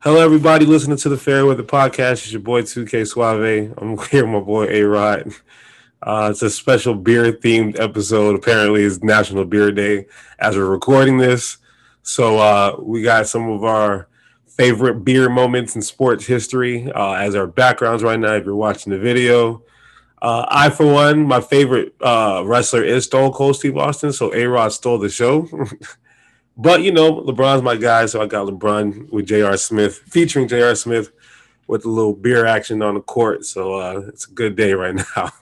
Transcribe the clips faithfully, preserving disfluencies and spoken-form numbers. Hello, everybody listening to the Fairweather Podcast. It's your boy two K Suave. I'm here with my boy A Rod. Uh, it's a special beer themed episode. Apparently, it's National Beer Day as we're recording this. So uh, we got some of our favorite beer moments in sports history uh, as our backgrounds right now. If you're watching the video. Uh, I, for one, my favorite uh, wrestler is Stone Cold Steve Austin, so A-Rod stole the show. But, you know, LeBron's my guy, so I got LeBron with J R Smith, featuring J R Smith with a little beer action on the court. So uh, it's a good day right now.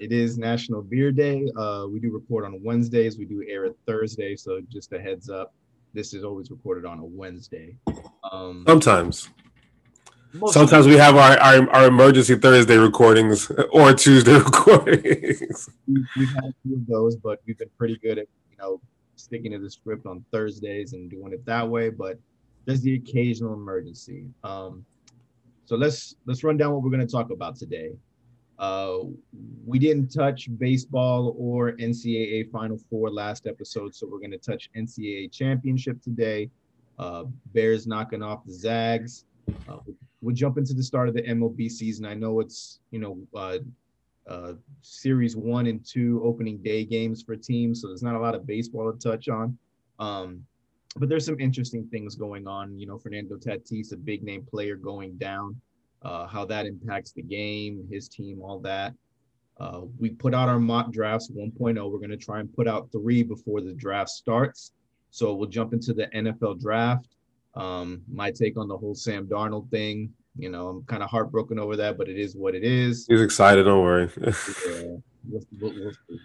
It is National Beer Day. Uh, we do record on Wednesdays. We do air a Thursday, so just a heads up. This is always recorded on a Wednesday. Um, Sometimes. Most Sometimes we have our, our, our emergency Thursday recordings or Tuesday recordings. We've had a few of those, but we've been pretty good at, you know, sticking to the script on Thursdays and doing it that way. But there's the occasional emergency. Um, so let's let's run down what we're going to talk about today. Uh, we didn't touch baseball or N C A A Final Four last episode, so we're going to touch N C A A Championship today. Uh, Bears knocking off the Zags. Uh, We'll jump into the start of the M L B season. I know it's, you know, uh, uh, series one and two opening day games for teams, so there's not a lot of baseball to touch on. Um, but there's some interesting things going on. You know, Fernando Tatis, a big-name player going down, uh, how that impacts the game, his team, all that. Uh, we put out our mock drafts one point oh. We're going to try and put out three before the draft starts. So we'll jump into the N F L draft. Um, my take on the whole Sam Darnold thing, you know, I'm kind of heartbroken over that, but it is what it is. He's excited, don't worry. Yeah, we'll, we'll, we'll see.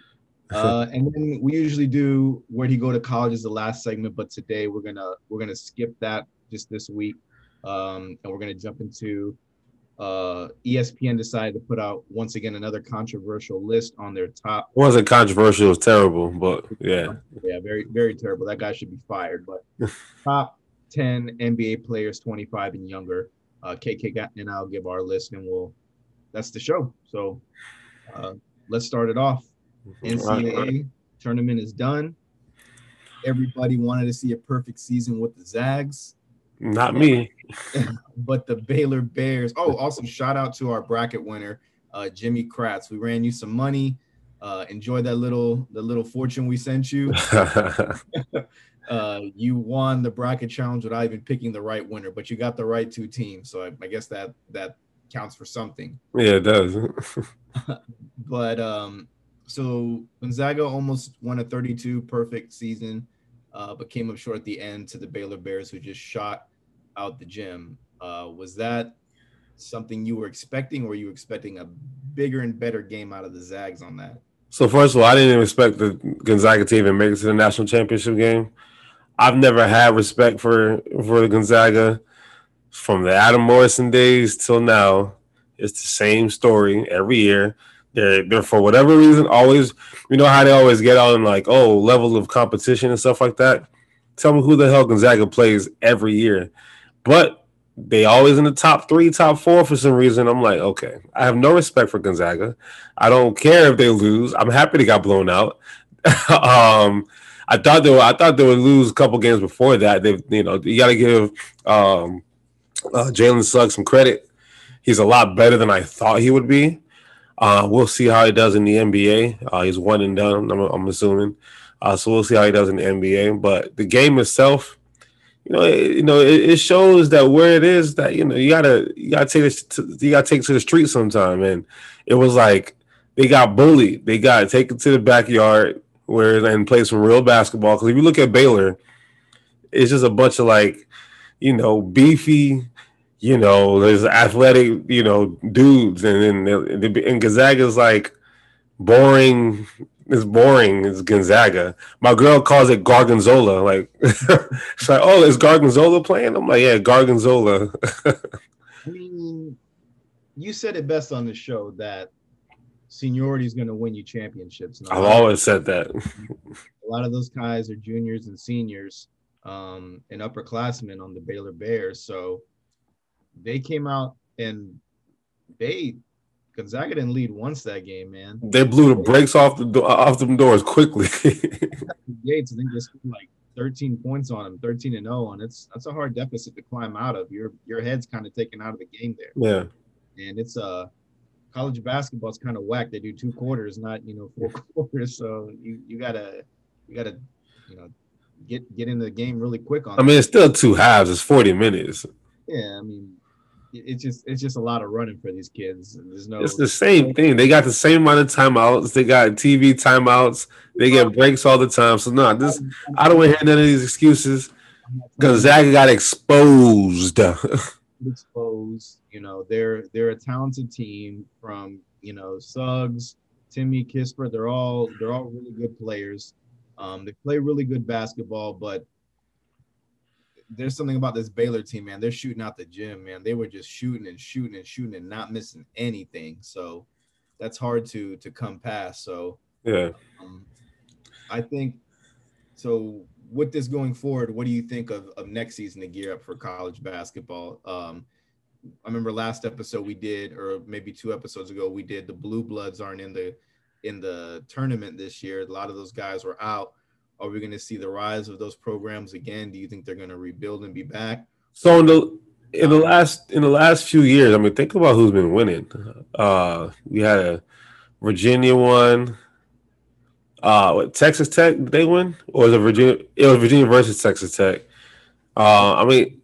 Uh, and then we usually do where'd he go to college is the last segment, but today we're gonna we're gonna skip that just this week, um, and we're gonna jump into uh, E S P N decided to put out once again another controversial list on their top. It wasn't controversial, it was terrible, but yeah, yeah, very very terrible. That guy should be fired, but top ten N B A players twenty-five and younger. uh K K got, and I'll give our list and we'll that's the show. So uh let's start it off. N C A A tournament is done. Everybody wanted to see a perfect season with the Zags. Not me. But the Baylor Bears. Oh, also shout out to our bracket winner, uh Jimmy Kratz. We ran you some money. Uh enjoy that little the little fortune we sent you. Uh, you won the bracket challenge without even picking the right winner, but you got the right two teams. So I, I guess that that counts for something. Yeah, it does. But um, so Gonzaga almost won a thirty-two perfect season, uh, but came up short at the end to the Baylor Bears, who just shot out the gym. Uh, was that something you were expecting, or were you expecting a bigger and better game out of the Zags on that? So first of all, I didn't even expect the Gonzaga to even make it to the national championship game. I've never had respect for for the Gonzaga from the Adam Morrison days till now. It's the same story every year. They're, they're for whatever reason always, you know how they always get on like, oh, level of competition and stuff like that. Tell me who the hell Gonzaga plays every year, but they always in the top three, top four for some reason. I'm like, okay, I have no respect for Gonzaga. I don't care if they lose. I'm happy they got blown out. um, I thought they were, I thought they would lose a couple games before that. They, you know, you got to give um, uh, Jalen Suggs some credit. He's a lot better than I thought he would be. Uh, we'll see how he does in the N B A. Uh, he's one and done, I'm, I'm assuming. Uh, so we'll see how he does in the N B A. But the game itself, you know, it, you know, it, it shows that where it is that you know you gotta you gotta take this to, you gotta take it to the street sometime. And it was like they got bullied. They got to take it to the backyard. Where and play some real basketball. Because if you look at Baylor, it's just a bunch of like, you know, beefy, you know, there's athletic, you know, dudes, and then and Gonzaga's like boring. It's boring. It's Gonzaga. My girl calls it Gargonzola. Like she's like, oh, is Gargonzola playing? I'm like, yeah, Gargonzola. I mean, you said it best on the show that seniority is going to win you championships. I've always said that. A lot of those guys are juniors and seniors um, and upperclassmen on the Baylor Bears. So they came out and they Gonzaga didn't lead once that game, man. They blew the brakes off the do- off them doors quickly. Gates, I think they scored like thirteen points on them, thirteen and zero, and it's that's a hard deficit to climb out of. Your your head's kind of taken out of the game there. Yeah, and it's uh college basketball's kind of whack. They do two quarters, not you know four quarters. So you you gotta you gotta you know get get into the game really quick on. I mean, that. It's still two halves. It's forty minutes. Yeah, I mean. It's just it's just a lot of running for these kids. There's no. It's the same thing. They got the same amount of timeouts. They got T V timeouts. They get breaks all the time. So no, this I don't want to hear none of these excuses. Gonzaga got exposed. exposed. You know they're they're a talented team from you know Suggs, Timmy Kispert. They're all they're all really good players. Um, they play really good basketball, but. There's something about this Baylor team, man. They're shooting out the gym, man. They were just shooting and shooting and shooting and not missing anything. So that's hard to to come past. So yeah, um, I think so. With this going forward, what do you think of, of next season to gear up for college basketball? Um, I remember last episode we did, or maybe two episodes ago, we did the Blue Bloods aren't in the in the tournament this year. A lot of those guys were out. Are we going to see the rise of those programs again? Do you think they're going to rebuild and be back? So in the in the last in the last few years, I mean, think about who's been winning. Uh, we had a Virginia won. Uh, what, Texas Tech, did they win? Or was it Virginia? It was Virginia versus Texas Tech. Uh, I mean,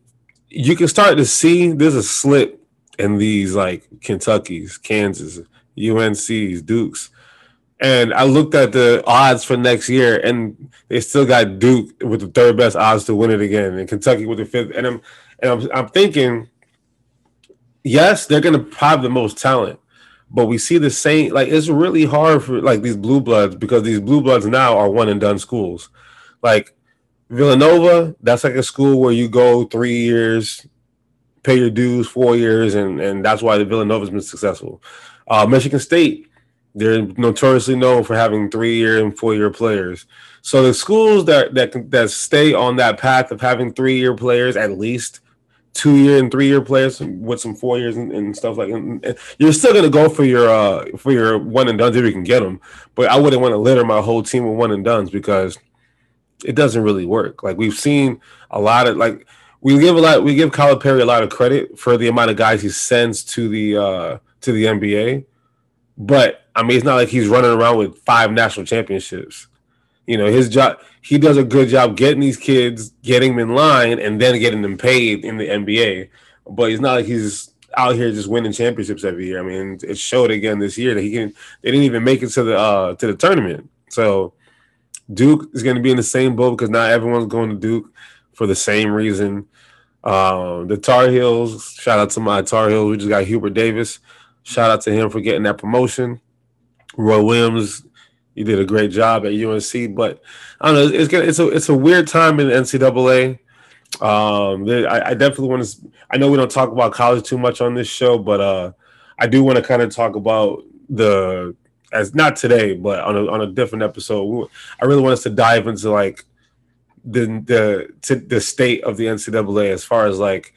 you can start to see there's a slip in these like Kentuckys, Kansas, U N Cs, Dukes. And I looked at the odds for next year, and they still got Duke with the third best odds to win it again, and Kentucky with the fifth. And I'm and I'm, I'm thinking, yes, they're going to have the most talent, but we see the same. Like it's really hard for like these blue bloods because these blue bloods now are one and done schools. Like Villanova, that's like a school where you go three years, pay your dues four years, and and that's why the Villanova's been successful. Uh, Michigan State. They're notoriously known for having three-year and four-year players. So the schools that that that stay on that path of having three-year players, at least two-year and three-year players with some four years and, and stuff like that, you're still going to go for your uh, for your one and done if you can get them. But I wouldn't want to litter my whole team with one and dones because it doesn't really work. Like we've seen a lot of like we give a lot we give Kyle Perry a lot of credit for the amount of guys he sends to the uh, to the N B A. But, I mean, it's not like he's running around with five national championships. You know, his job, he does a good job getting these kids, getting them in line, and then getting them paid in the N B A. But it's not like he's out here just winning championships every year. I mean, it showed again this year that he can. They didn't even make it to the uh, to the tournament. So Duke is going to be in the same boat because not everyone's going to Duke for the same reason. Um, the Tar Heels, shout out to my Tar Heels. We just got Hubert Davis. Shout out to him for getting that promotion. Roy Williams, you did a great job at U N C. But I don't know, it's gonna, it's a it's a weird time in the N C double A. Um, I, I definitely want to. I know we don't talk about college too much on this show, but uh, I do want to kind of talk about the as not today, but on a, on a different episode. We, I really want us to dive into like the the to the state of the N C double A as far as like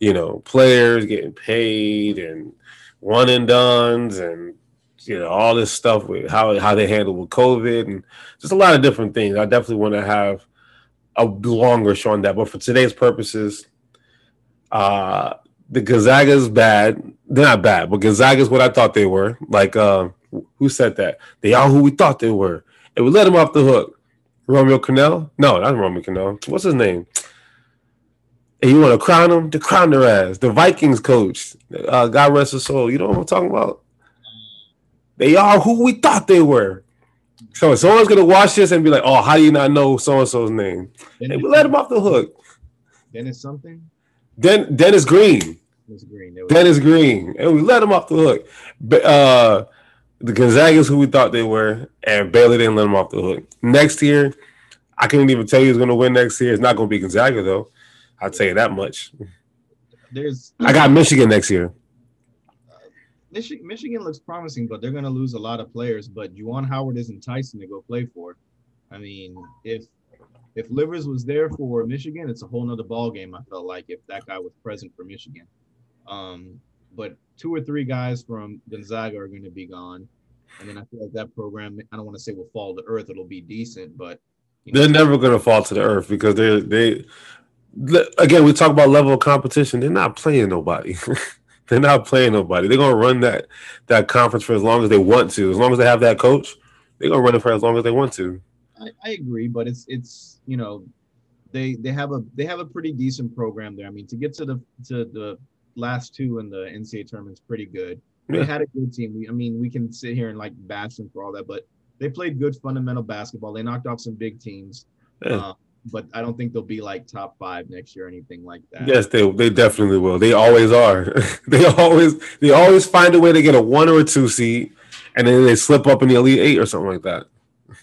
you know players getting paid and. One and dones, and you know all this stuff with how how they handle with COVID, and just a lot of different things. I definitely want to have a longer show on that, but for today's purposes, uh, the Gonzaga's bad. They're not bad, but Gonzaga's what I thought they were. Like uh, who said that? They are who we thought they were, and we let them off the hook. Romeo Crennel? No, not Romeo Crennel. What's his name? And you want to crown them? To crown their ass. The Vikings coach. Uh, God rest his soul. You know what I'm talking about? They are who we thought they were. So someone's going to watch this and be like, oh, how do you not know so-and-so's name? Dennis, and we let him off the hook. Dennis something? Den- Dennis Green. Dennis Green. Was- Dennis Green. And we let him off the hook. But, uh, the Gonzagas who we thought they were, and Baylor didn't let him off the hook. Next year, I couldn't even tell you who's going to win next year. It's not going to be Gonzaga, though. I'll tell you that much. There's, I got Michigan next year. Uh, Michigan, Michigan looks promising, but they're going to lose a lot of players. But Juwan Howard is enticing to go play for. I mean, if if Livers was there for Michigan, it's a whole nother ball game. I felt like if that guy was present for Michigan, um, but two or three guys from Gonzaga are going to be gone. And then I feel like that program, I don't want to say will fall to earth. It'll be decent, but you know, they're never going to fall to the earth because they they again, we talk about level of competition. They're not playing nobody. They're not playing nobody. They're going to run that that conference for as long as they want to. As long as they have that coach, they're going to run it for as long as they want to. I, I agree, but it's it's you know they they have a they have a pretty decent program there. I mean, to get to the to the last two in the N C A A tournament is pretty good. They had a good team. We, I mean, we can sit here and, like, bash them for all that, but they played good fundamental basketball. They knocked off some big teams, yeah. uh, but I don't think they'll be, like, top five next year or anything like that. Yes, they they definitely will. They always are. they always they always find a way to get a one or a two seed, and then they slip up in the Elite Eight or something like that.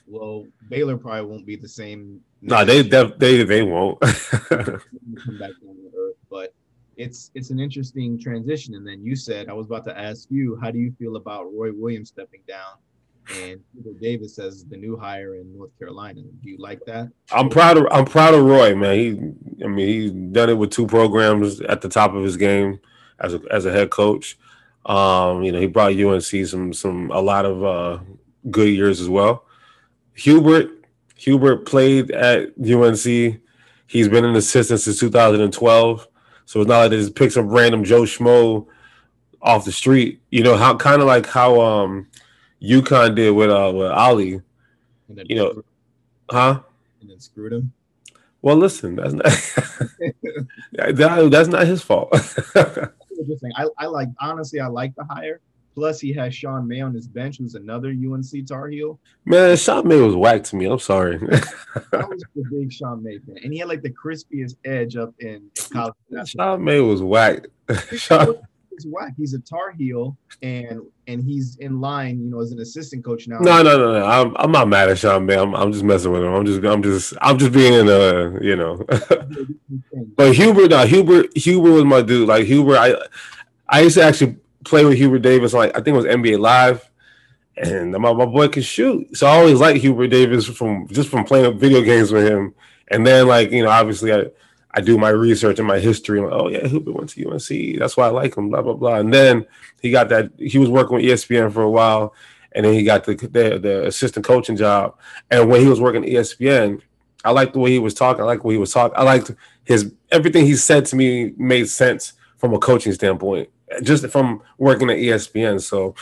Well, Baylor probably won't be the same. No, nah, they, def- they they won't. Come back down to earth, but – It's it's an interesting transition. And then you said, I was about to ask you, how do you feel about Roy Williams stepping down and Hubert Davis as the new hire in North Carolina? Do you like that? I'm proud of I'm proud of Roy, man. He I mean, he's done it with two programs at the top of his game as a as a head coach. Um, you know, he brought U N C some some a lot of uh, good years as well. Hubert Hubert played at U N C. He's been an assistant since two thousand twelve. So it's not like they just pick some random Joe Schmo off the street. You know, how kind of like how um, UConn did with uh, with Ali. And then you know, huh? And then screwed him. Well, listen, that's not that, that's not his fault. I, I like honestly, I like the hire. Plus, he has Sean May on his bench, who's another U N C Tar Heel. Man, Sean May was whack to me. I'm sorry. I was the big Sean May fan, and he had like the crispiest edge up in, in college. Sean May was whack. Sean was whack. He's a Tar Heel, and and he's in line, you know, as an assistant coach now. No, no, no, no. I'm I'm not mad at Sean May. I'm I'm just messing with him. I'm just I'm just I'm just being in a you know. But Hubert, no, Hubert, Hubert was my dude. Like Hubert, I I used to actually play with Hubert Davis, like I think it was N B A Live, and my, my boy could shoot. So I always liked Hubert Davis from just from playing video games with him. And then, like, you know, obviously I, I do my research and my history. I'm like, oh yeah, Hubert went to U N C. That's why I like him. Blah blah blah. And then he got that. He was working with E S P N for a while, and then he got the the, the assistant coaching job. And when he was working at E S P N, I liked the way he was talking. I liked what he was talking. I liked his everything he said to me made sense from a coaching standpoint, just from working at E S P N. So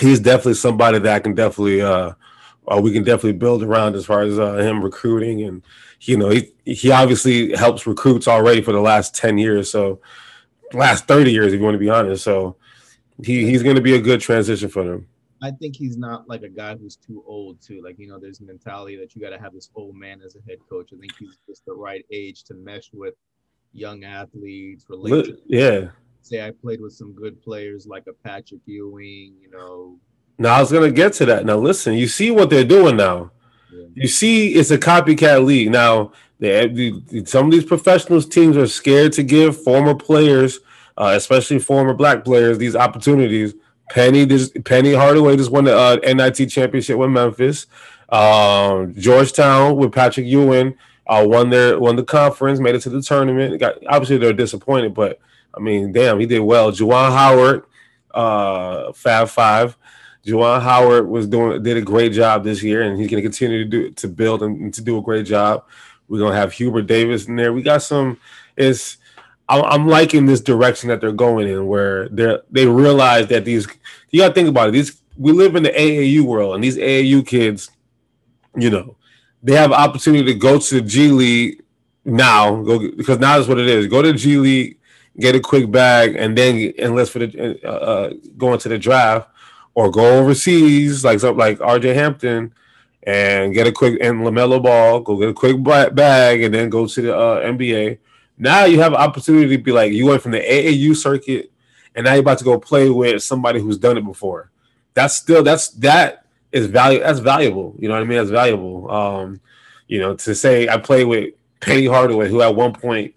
he's definitely somebody that I can definitely uh, uh, we can definitely build around as far as uh, him recruiting. And, you know, he, he obviously helps recruits already for the last ten years. So last thirty years, if you want to be honest. So he, he's going to be a good transition for them. I think he's not like a guy who's too old too. Like, you know, there's a mentality that you got to have this old man as a head coach. I think he's just the right age to mesh with young athletes. Relate. Yeah. Say I played with some good players like a Patrick Ewing, you know. Now I was gonna get to that. Now listen, you see what they're doing now. Yeah. You see, it's a copycat league. Now they, some of these professionals teams are scared to give former players, uh, especially former black players, these opportunities. Penny, this, Penny Hardaway just won the uh, N I T championship with Memphis. Um, Georgetown with Patrick Ewing uh, won their won the conference, made it to the tournament. Got, obviously, they're disappointed, but I mean, damn, he did well. Juwan Howard, uh, Fab Five. Juwan Howard was doing did a great job this year, and he's going to continue to do to build and, and to do a great job. We're going to have Hubert Davis in there. We got some. It's I'm, I'm liking this direction that they're going in, where they they realize that these. You got to think about it. These we live in the A A U world, and these A A U kids, you know, they have an opportunity to go to the G League now. Go because now that's what it is. Go to the G League. Get a quick bag, and then enlist for the uh, uh, going to the draft, or go overseas like something like R J Hampton, and get a quick and LaMelo Ball. Go get a quick bag, and then go to the uh, N B A. Now you have an opportunity to be like you went from the A A U circuit, and now you're about to go play with somebody who's done it before. That's still that's that is value. That's valuable. You know what I mean? That's valuable. Um, you know, to say I play with Penny Hardaway, who at one point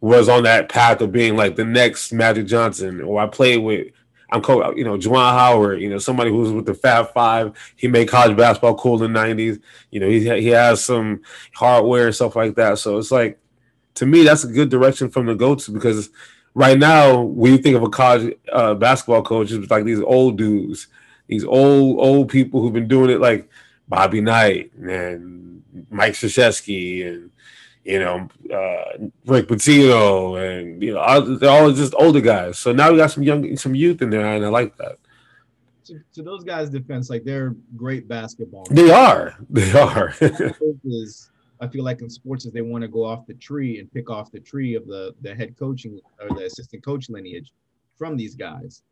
was on that path of being like the next Magic Johnson, or I played with, I'm co, you know, Juwan Howard, you know, somebody who's with the Fab Five. He made college basketball cool in the nineties. You know, he he has some hardware and stuff like that. So it's like, to me, that's a good direction for him to go to because right now, when you think of a college uh, basketball coach, it's like these old dudes, these old, old people who've been doing it, like Bobby Knight and Mike Krzyzewski and, you know, uh, Rick Pitino and, you know, all, they're all just older guys. So now we got some young, some youth in there, and I like that. To, to those guys' defense, like, they're great basketball players. They are. They are. I feel like in sports is they want to go off the tree and pick off the tree of the, the head coaching or the assistant coach lineage from these guys.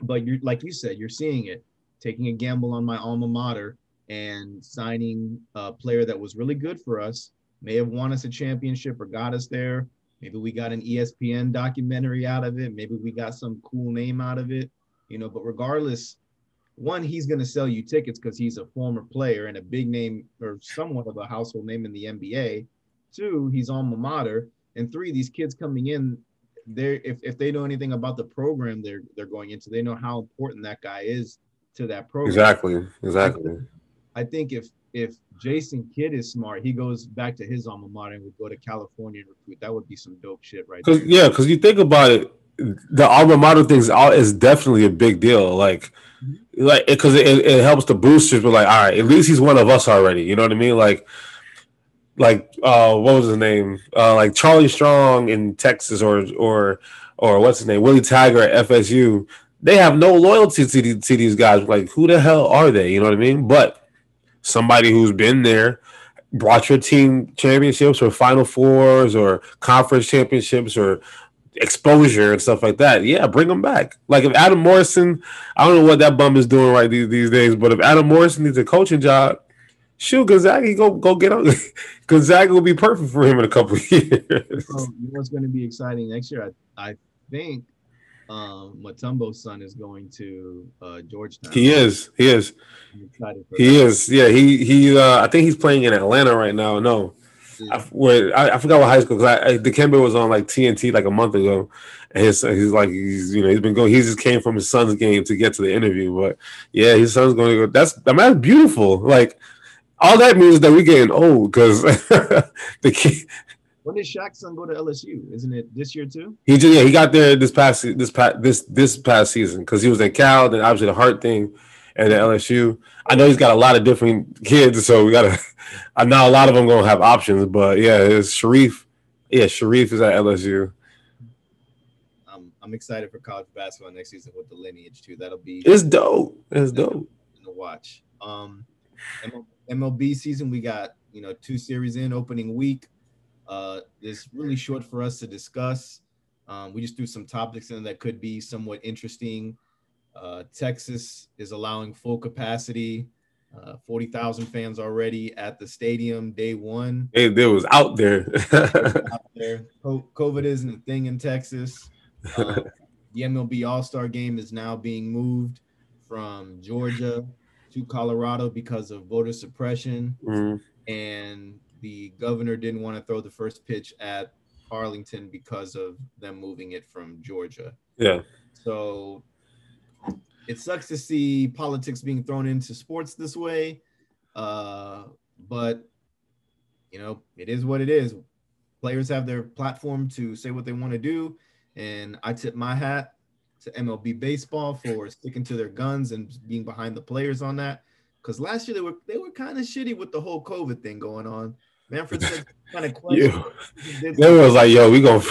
But you're, like you said, you're seeing it, taking a gamble on my alma mater and signing a player that was really good for us, may have won us a championship or got us there. Maybe we got an E S P N documentary out of it. Maybe we got some cool name out of it, you know, but regardless, one, he's going to sell you tickets because he's a former player and a big name or somewhat of a household name in the N B A. Two, he's alma mater. And three, these kids coming in, they're, if, if they know anything about the program they're they're going into, they know how important that guy is to that program. Exactly, exactly. I think if if Jason Kidd is smart, he goes back to his alma mater and would go to California and recruit. That would be some dope shit right there. Yeah, because you think about it, the alma mater thing is definitely a big deal. Like, like because it, it, it helps the boosters. But like, all right, at least he's one of us already. You know what I mean? Like, like uh, what was his name? Uh, like Charlie Strong in Texas, or or or what's his name? Willie Tiger at F S U. They have no loyalty to these, to these guys. Like, who the hell are they? You know what I mean? But somebody who's been there, brought your team championships or Final Fours or conference championships or exposure and stuff like that. Yeah, bring them back. Like if Adam Morrison, I don't know what that bum is doing right these, these days, but if Adam Morrison needs a coaching job, shoot, Gonzaga, go go get on. Gonzaga will be perfect for him in a couple of years. Oh, you know what's going to be exciting next year? I, I think um, Mutombo's son is going to uh, Georgetown. He is. He is. I'm excited for he that. is. Yeah. He he. Uh, I think he's playing in Atlanta right now. No. I, where, I, I forgot what high school because Dikembe was on like T N T like a month ago, and his, he's like he's you know he's been going he just came from his son's game to get to the interview, but yeah, his son's going to go. That's I mean, that's beautiful. Like all that means that we're getting old because the kid. When did Shaq's son go to L S U? Isn't it this year too? He just, yeah he got there this past this past this this past season because he was at Cal, then obviously the heart thing. And at L S U, I know he's got a lot of different kids, so we gotta. I know a lot of them gonna have options, but yeah, it's Sharif. Yeah, Sharif is at L S U. I'm I'm excited for college basketball next season with the lineage too. That'll be it's dope. It's dope. To watch. Um, M L B season, we got you know two series in opening week. Uh, it's really short for us to discuss. Um, we just threw some topics in that could be somewhat interesting. Uh, Texas is allowing full capacity, uh, forty thousand fans already at the stadium day one. Hey, there was out there. out there. COVID isn't a thing in Texas. Um, the M L B All-Star Game is now being moved from Georgia to Colorado because of voter suppression. Mm-hmm. And the governor didn't want to throw the first pitch at Arlington because of them moving it from Georgia. Yeah. So it sucks to see politics being thrown into sports this way, uh, but, you know, it is what it is. Players have their platform to say what they want to do, and I tip my hat to M L B baseball for sticking to their guns and being behind the players on that, because last year they were they were kind of shitty with the whole COVID thing going on. Manfred said kind of question. They was like, yo, we gonna,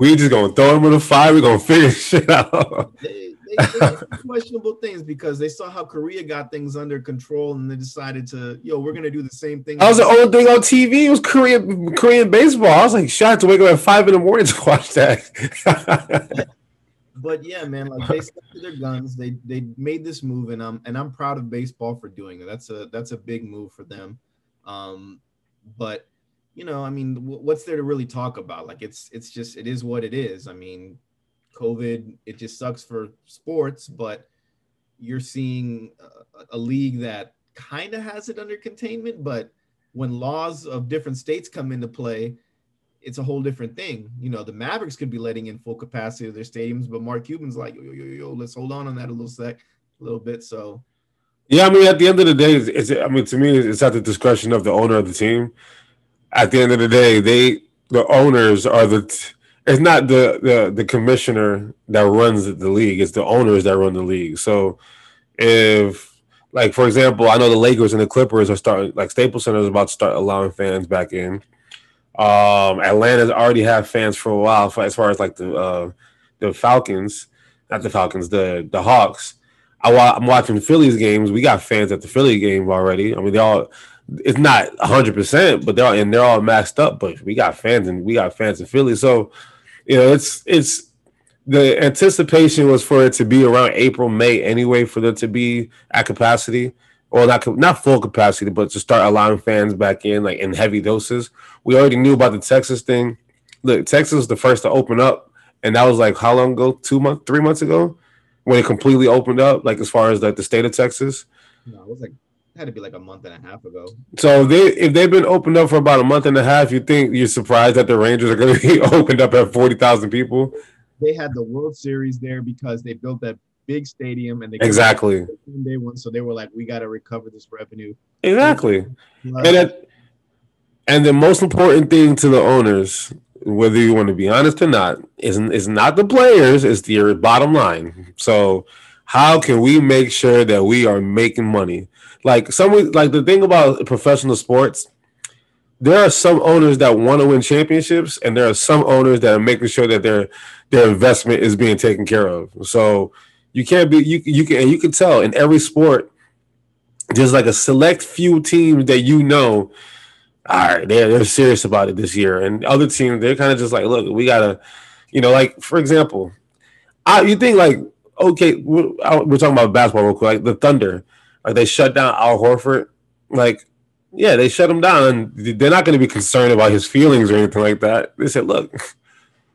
we just going to throw him in the fire. We're going to figure shit out. They, they, they did questionable things because they saw how Korea got things under control and they decided to, yo, we're going to do the same thing. That was the old thing on T V. It was Korean, Korean baseball. I was like, shout out to wake up at five in the morning to watch that. But, yeah, man, like they stuck to their guns. They they made this move, and I'm, and I'm proud of baseball for doing it. That's a, that's a big move for them. Um But, you know, I mean, what's there to really talk about? Like, it's it's just it is what it is. I mean, COVID, it just sucks for sports. But you're seeing a, a league that kind of has it under containment. But when laws of different states come into play, it's a whole different thing. You know, the Mavericks could be letting in full capacity of their stadiums. But Mark Cuban's like, yo, yo, yo, yo, let's hold on on that a little sec, a little bit. So. Yeah, I mean, at the end of the day, it's, I mean, to me, it's at the discretion of the owner of the team. At the end of the day, they, the owners are the, it's not the, the, the commissioner that runs the league. It's the owners that run the league. So if, like, for example, I know the Lakers and the Clippers are starting, like, Staples Center is about to start allowing fans back in. Um, Atlanta's already had fans for a while for, as far as, like, the uh, the Falcons, not the Falcons, the, the Hawks. I, I'm watching the Phillies games. We got fans at the Philly game already. I mean, they all – it's not one hundred percent, but they're all, and they're all maxed up. But we got fans, and we got fans in Philly. So, you know, it's it's the anticipation was for it to be around April, May anyway, for them to be at capacity, or not not full capacity, but to start allowing fans back in, like, in heavy doses. We already knew about the Texas thing. Look, Texas was the first to open up, and that was like how long ago? Two months, three months ago, when it completely opened up, like as far as like the state of Texas. No, it was like. It had to be like a month and a half ago. So they, if they've been opened up for about a month and a half, you think you're surprised that the Rangers are going to be opened up at forty thousand people? They had the World Series there because they built that big stadium. and they Exactly. They won, so they were like, we got to recover this revenue. Exactly. And, that, and the most important thing to the owners, whether you want to be honest or not, is, is not the players, it's your bottom line. So how can we make sure that we are making money? Like some, like the thing about professional sports, there are some owners that want to win championships, and there are some owners that are making sure that their their investment is being taken care of. So you can't be you you can and you can tell in every sport, there's like a select few teams that you know, all right, they're they're serious about it this year, and other teams they're kind of just like, look, we gotta, you know, like for example, I you think like okay, we're, we're talking about basketball real quick, like the Thunder. Like they shut down Al Horford. Like, yeah, they shut him down. They're not going to be concerned about his feelings or anything like that. They said, look,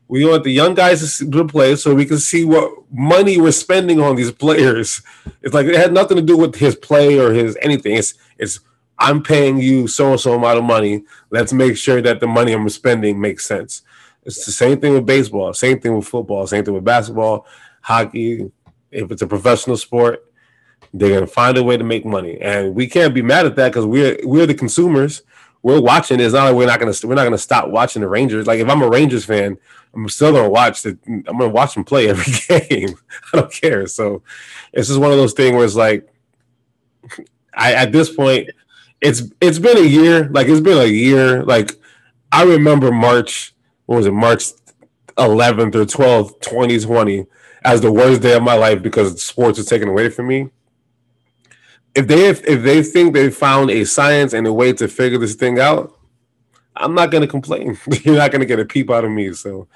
we want the young guys to play so we can see what money we're spending on these players. It's like it had nothing to do with his play or his anything. It's, it's I'm paying you so-and-so amount of money. Let's make sure that the money I'm spending makes sense. It's the same thing with baseball, same thing with football, same thing with basketball, hockey. If it's a professional sport, they're gonna find a way to make money, and we can't be mad at that because we're we're the consumers. We're watching. It's not like we're not gonna we're not gonna stop watching the Rangers. Like if I'm a Rangers fan, I'm still gonna watch the I'm gonna watch them play every game. I don't care. So it's just one of those things where it's like, I at this point, it's it's been a year. Like it's been a year. Like I remember March. What was it? March eleventh or twelfth, twenty twenty, as the worst day of my life because sports was taken away from me. If they if they think they found a science and a way to figure this thing out, I'm not going to complain. You're not going to get a peep out of me. So,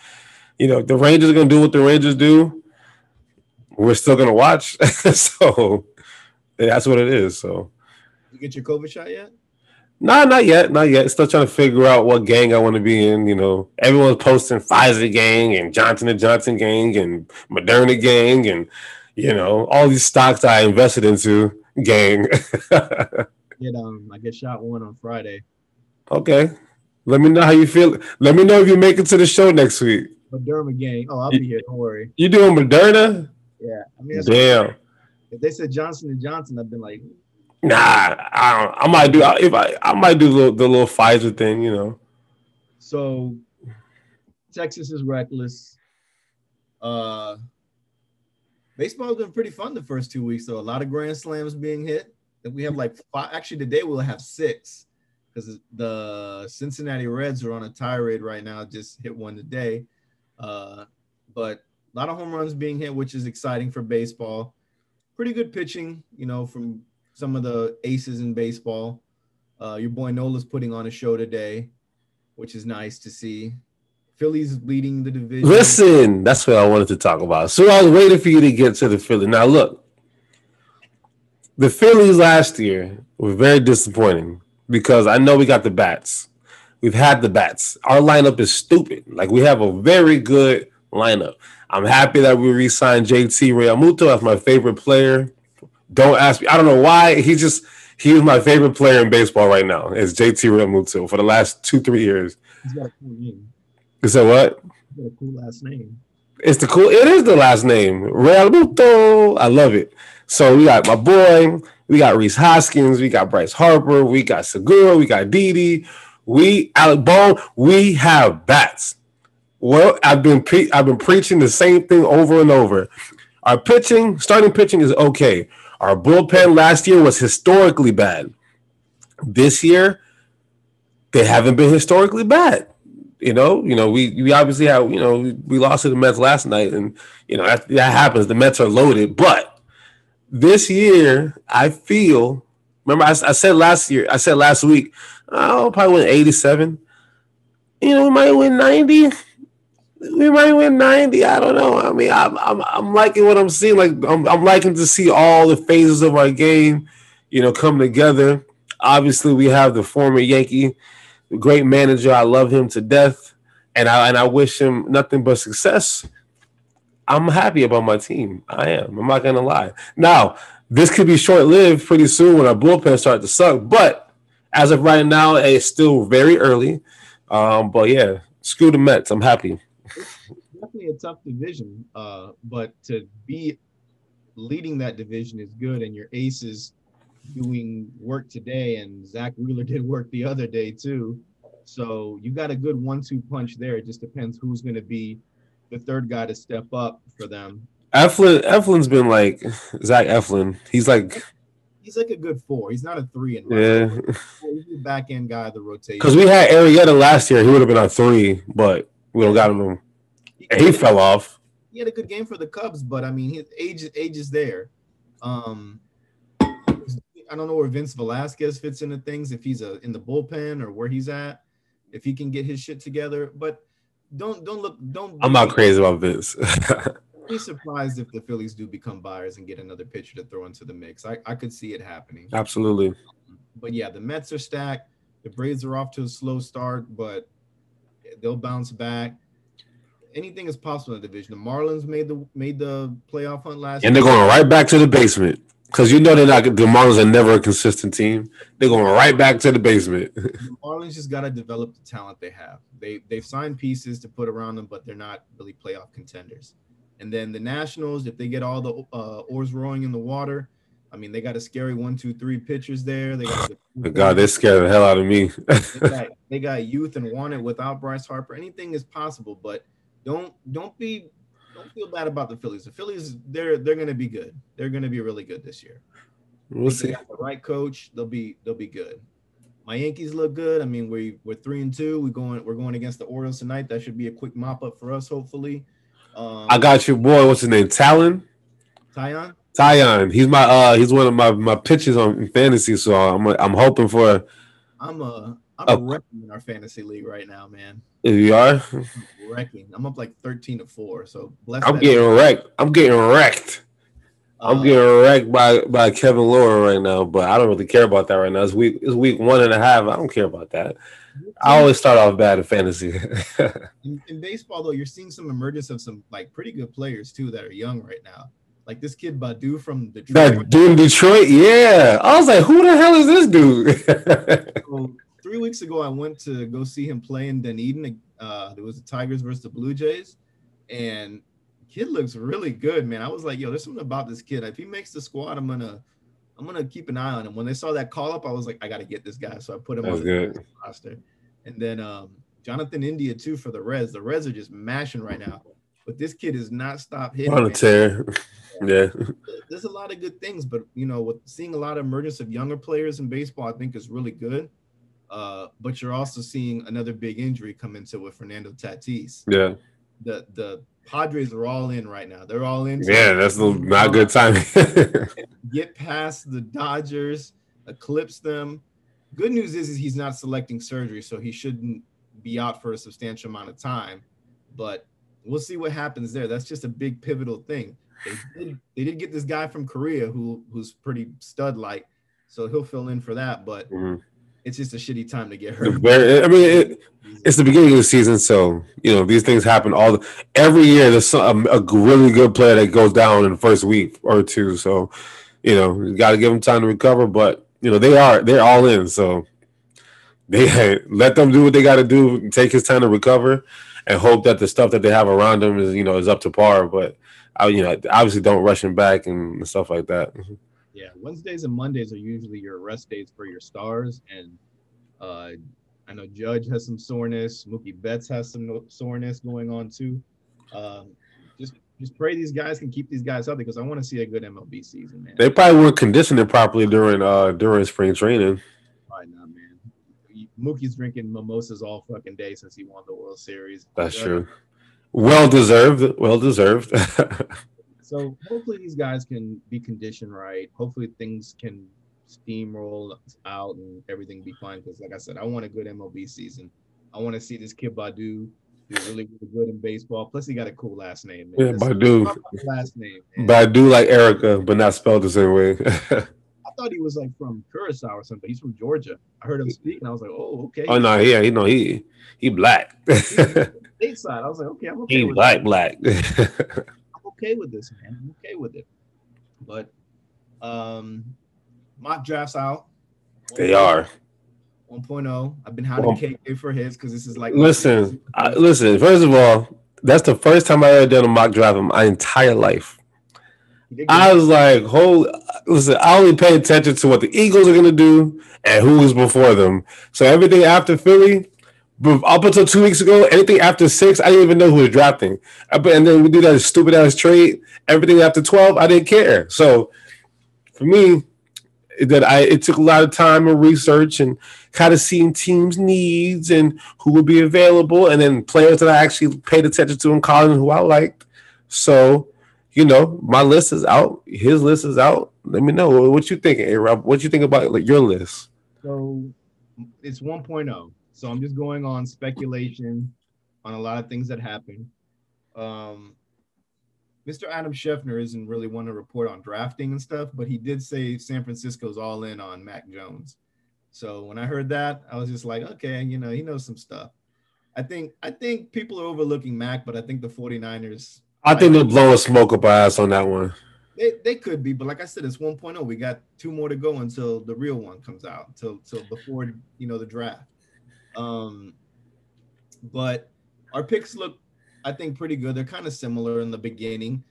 you know, the Rangers are going to do what the Rangers do. We're still going to watch. So that's what it is. So, you get your COVID shot yet? Nah, not yet. Not yet. Still trying to figure out what gang I want to be in. You know, everyone's posting Pfizer gang and Johnson and Johnson gang and Moderna gang and, you know, all these stocks I invested into. Gang. you know, I get shot one on Friday. Okay. Let me know how you feel. Let me know if you make it to the show next week. Moderna gang. Oh, I'll be you, here. Don't worry. You doing Moderna? Yeah. I mean, damn. If they said Johnson and Johnson, I've been like, nah. I don't. I might do. If I, I might do the little, the little Pfizer thing. You know. So, Texas is reckless. Uh. Baseball's been pretty fun the first two weeks, though. A lot of grand slams being hit. We have like five. Actually, today we'll have six because the Cincinnati Reds are on a tirade right now. Just hit one today. Uh, but a lot of home runs being hit, which is exciting for baseball. Pretty good pitching, you know, from some of the aces in baseball. Uh, your boy Nola's putting on a show today, which is nice to see. Philly's leading the division. Listen, that's what I wanted to talk about. So I was waiting for you to get to the Philly. Now, look, the Phillies last year were very disappointing because I know we got the bats. We've had the bats. Our lineup is stupid. Like, we have a very good lineup. I'm happy that we re-signed J T Realmuto. That's my favorite player. Don't ask me. I don't know why. He's just – he's my favorite player in baseball right now. It's J T Realmuto for the last two, three years. He's got a cool name. You said what? It's a cool last name. It's the cool. It is the last name. Realmuto. I love it. So we got my boy. We got Reese Hoskins. We got Bryce Harper. We got Segura. We got Didi. We Alec Bone. We have bats. Well, I've been pre- I've been preaching the same thing over and over. Our pitching, starting pitching is okay. Our bullpen last year was historically bad. This year, they haven't been historically bad. You know, you know, we, we obviously have, you know, we lost to the Mets last night, and, you know, that, that happens. The Mets are loaded. But this year, I feel, remember, I, I said last year, I said last week, I'll probably win eighty-seven. You know, we might win ninety. We might win ninety. I don't know. I mean, I'm, I'm, I'm liking what I'm seeing. Like, I'm, I'm liking to see all the phases of our game, you know, come together. Obviously, we have the former Yankee. Great manager. I love him to death, and I and I wish him nothing but success. I'm happy about my team. I am. I'm not going to lie. Now, this could be short-lived pretty soon when our bullpen starts to suck, but as of right now, it's still very early. Um, but, yeah, screw the Mets. I'm happy. Definitely a tough division, uh, but to be leading that division is good, and your aces doing work today, and Zach Wheeler did work the other day too. So you got a good one two punch there. It just depends who's going to be the third guy to step up for them. Eflin, Eflin's been like Zach Eflin. He's like he's like a good four. He's not a three in yeah. He's the back end guy of the rotation. Because we had Arrieta last year, he would have been our three, but we don't got him. He, and he fell off. He had a good game for the Cubs, but I mean, his age age is there. Um. I don't know where Vince Velasquez fits into things, if he's a, in the bullpen or where he's at, if he can get his shit together. But don't don't look don't. I'm not crazy about Vince. I'd be surprised if the Phillies do become buyers and get another pitcher to throw into the mix. I, I could see it happening. Absolutely. But yeah, the Mets are stacked. The Braves are off to a slow start, but they'll bounce back. Anything is possible in the division. The Marlins made the made the playoff hunt last year, and they're going right back to the basement. Because you know they're not. The Marlins are never a consistent team. They're going right back to the basement. The Marlins just got to develop the talent they have. They they've signed pieces to put around them, but they're not really playoff contenders. And then the Nationals, if they get all the uh, oars rowing in the water, I mean they got a scary one, two, three pitchers there. They got the God, they scared the hell out of me. they, got, they got youth and want it without Bryce Harper. Anything is possible, but don't don't be. Don't feel bad about the Phillies. The Phillies, they're they're going to be good. They're going to be really good this year. We'll see. They got the right coach, they'll be they'll be good. My Yankees look good. I mean, we we're three and two. We're going we're going against the Orioles tonight. That should be a quick mop up for us, hopefully. Um, I got your boy. What's his name? Talon. Tyon. Tyon. He's my uh. He's one of my my pitchers on fantasy. So I'm I'm hoping for. A, I'm a I'm a, a wrecking in our fantasy league right now, man. If you are wrecking, I'm up like thirteen to four. So bless I'm getting man. wrecked. I'm getting wrecked. I'm um, getting wrecked by, by Kevin Loren right now, but I don't really care about that right now. It's week it's week one and a half. I don't care about that. I always start off bad in fantasy. in, in baseball, though, you're seeing some emergence of some like pretty good players too that are young right now. Like this kid Badu from Detroit. Badu in Detroit, yeah. I was like, who the hell is this dude? so, Three weeks ago, I went to go see him play in Dunedin. Uh, there was the Tigers versus the Blue Jays, and kid looks really good, man. I was like, yo, there's something about this kid. If he makes the squad, I'm gonna, I'm gonna keep an eye on him. When they saw that call up, I was like, I gotta get this guy. So I put him That's on the good. roster. And then um, Jonathan India too for the Reds. The Reds are just mashing right now, but this kid is not stop hitting. On a tear. Yeah. There's a lot of good things, but you know, with seeing a lot of emergence of younger players in baseball, I think is really good. Uh, but you're also seeing another big injury come into with Fernando Tatis. Yeah. The the Padres are all in right now. They're all in. Yeah, that's not good timing. Get past the Dodgers, eclipse them. Good news is, is he's not selecting surgery, so he shouldn't be out for a substantial amount of time. But we'll see what happens there. That's just a big pivotal thing. They did, they did get this guy from Korea who who's pretty stud-like, so he'll fill in for that. But mm-hmm. It's just a shitty time to get hurt. I mean, it, it's the beginning of the season, so you know these things happen all the, every year. There's some, a really good player that goes down in the first week or two, so you know you got to give them time to recover. But you know they are they're all in, so they let them do what they got to do. Take his time to recover, and hope that the stuff that they have around them is you know is up to par. But I, you know, obviously don't rush him back and stuff like that. Yeah, Wednesdays and Mondays are usually your rest days for your stars, and uh, I know Judge has some soreness. Mookie Betts has some soreness going on too. Um, just just pray these guys can keep these guys healthy because I want to see a good M L B season, man. They probably weren't conditioning properly during uh during spring training. Probably not, man. Mookie's drinking mimosas all fucking day since he won the World Series. That's Judge. True. Well deserved. Well deserved. So hopefully these guys can be conditioned right. Hopefully things can steamroll out and everything be fine. Because like I said, I want a good M L B season. I want to see this kid Badu do really, really good in baseball. Plus he got a cool last name. Man. Yeah, That's Badu. Last name. Man. Badu like Erica, but not spelled the same way. I thought he was like from Curacao or something. He's from Georgia. I heard him speak and I was like, oh, okay. Oh no, yeah, you know he he black. State side. I was like, okay, I'm okay. He with black, that. black. I'm okay with this, man. I'm okay with it. But um, mock drafts out. They are. one point oh. I've been hounding well, K K for his because this is like. Listen, I, listen. First of all, that's the first time I ever done a mock draft in my entire life. I was like, holy, listen, I only pay attention to what the Eagles are going to do and who was before them. So everything after Philly, up until two weeks ago, anything after six, I didn't even know who was drafting. And then we do that stupid-ass trade. Everything after twelve, I didn't care. So for me, that I it took a lot of time and research and kind of seeing teams' needs and who would be available and then players that I actually paid attention to in college who I liked. So, you know, my list is out. His list is out. Let me know. What you think, A-Rob? What you think about like your list? So it's one point oh. So I'm just going on speculation on a lot of things that happen. Um, Mister Adam Schefter isn't really one to report on drafting and stuff, but he did say San Francisco's all in on Mac Jones. So when I heard that, I was just like, okay, you know, he knows some stuff. I think I think people are overlooking Mac, but I think the 49ers. I think they're blowing smoke up our ass on that one. They they could be, but like I said, it's one point oh. We got two more to go until the real one comes out, until till before, you know, the draft. Um, but our picks look, I think, pretty good. They're kind of similar in the beginning.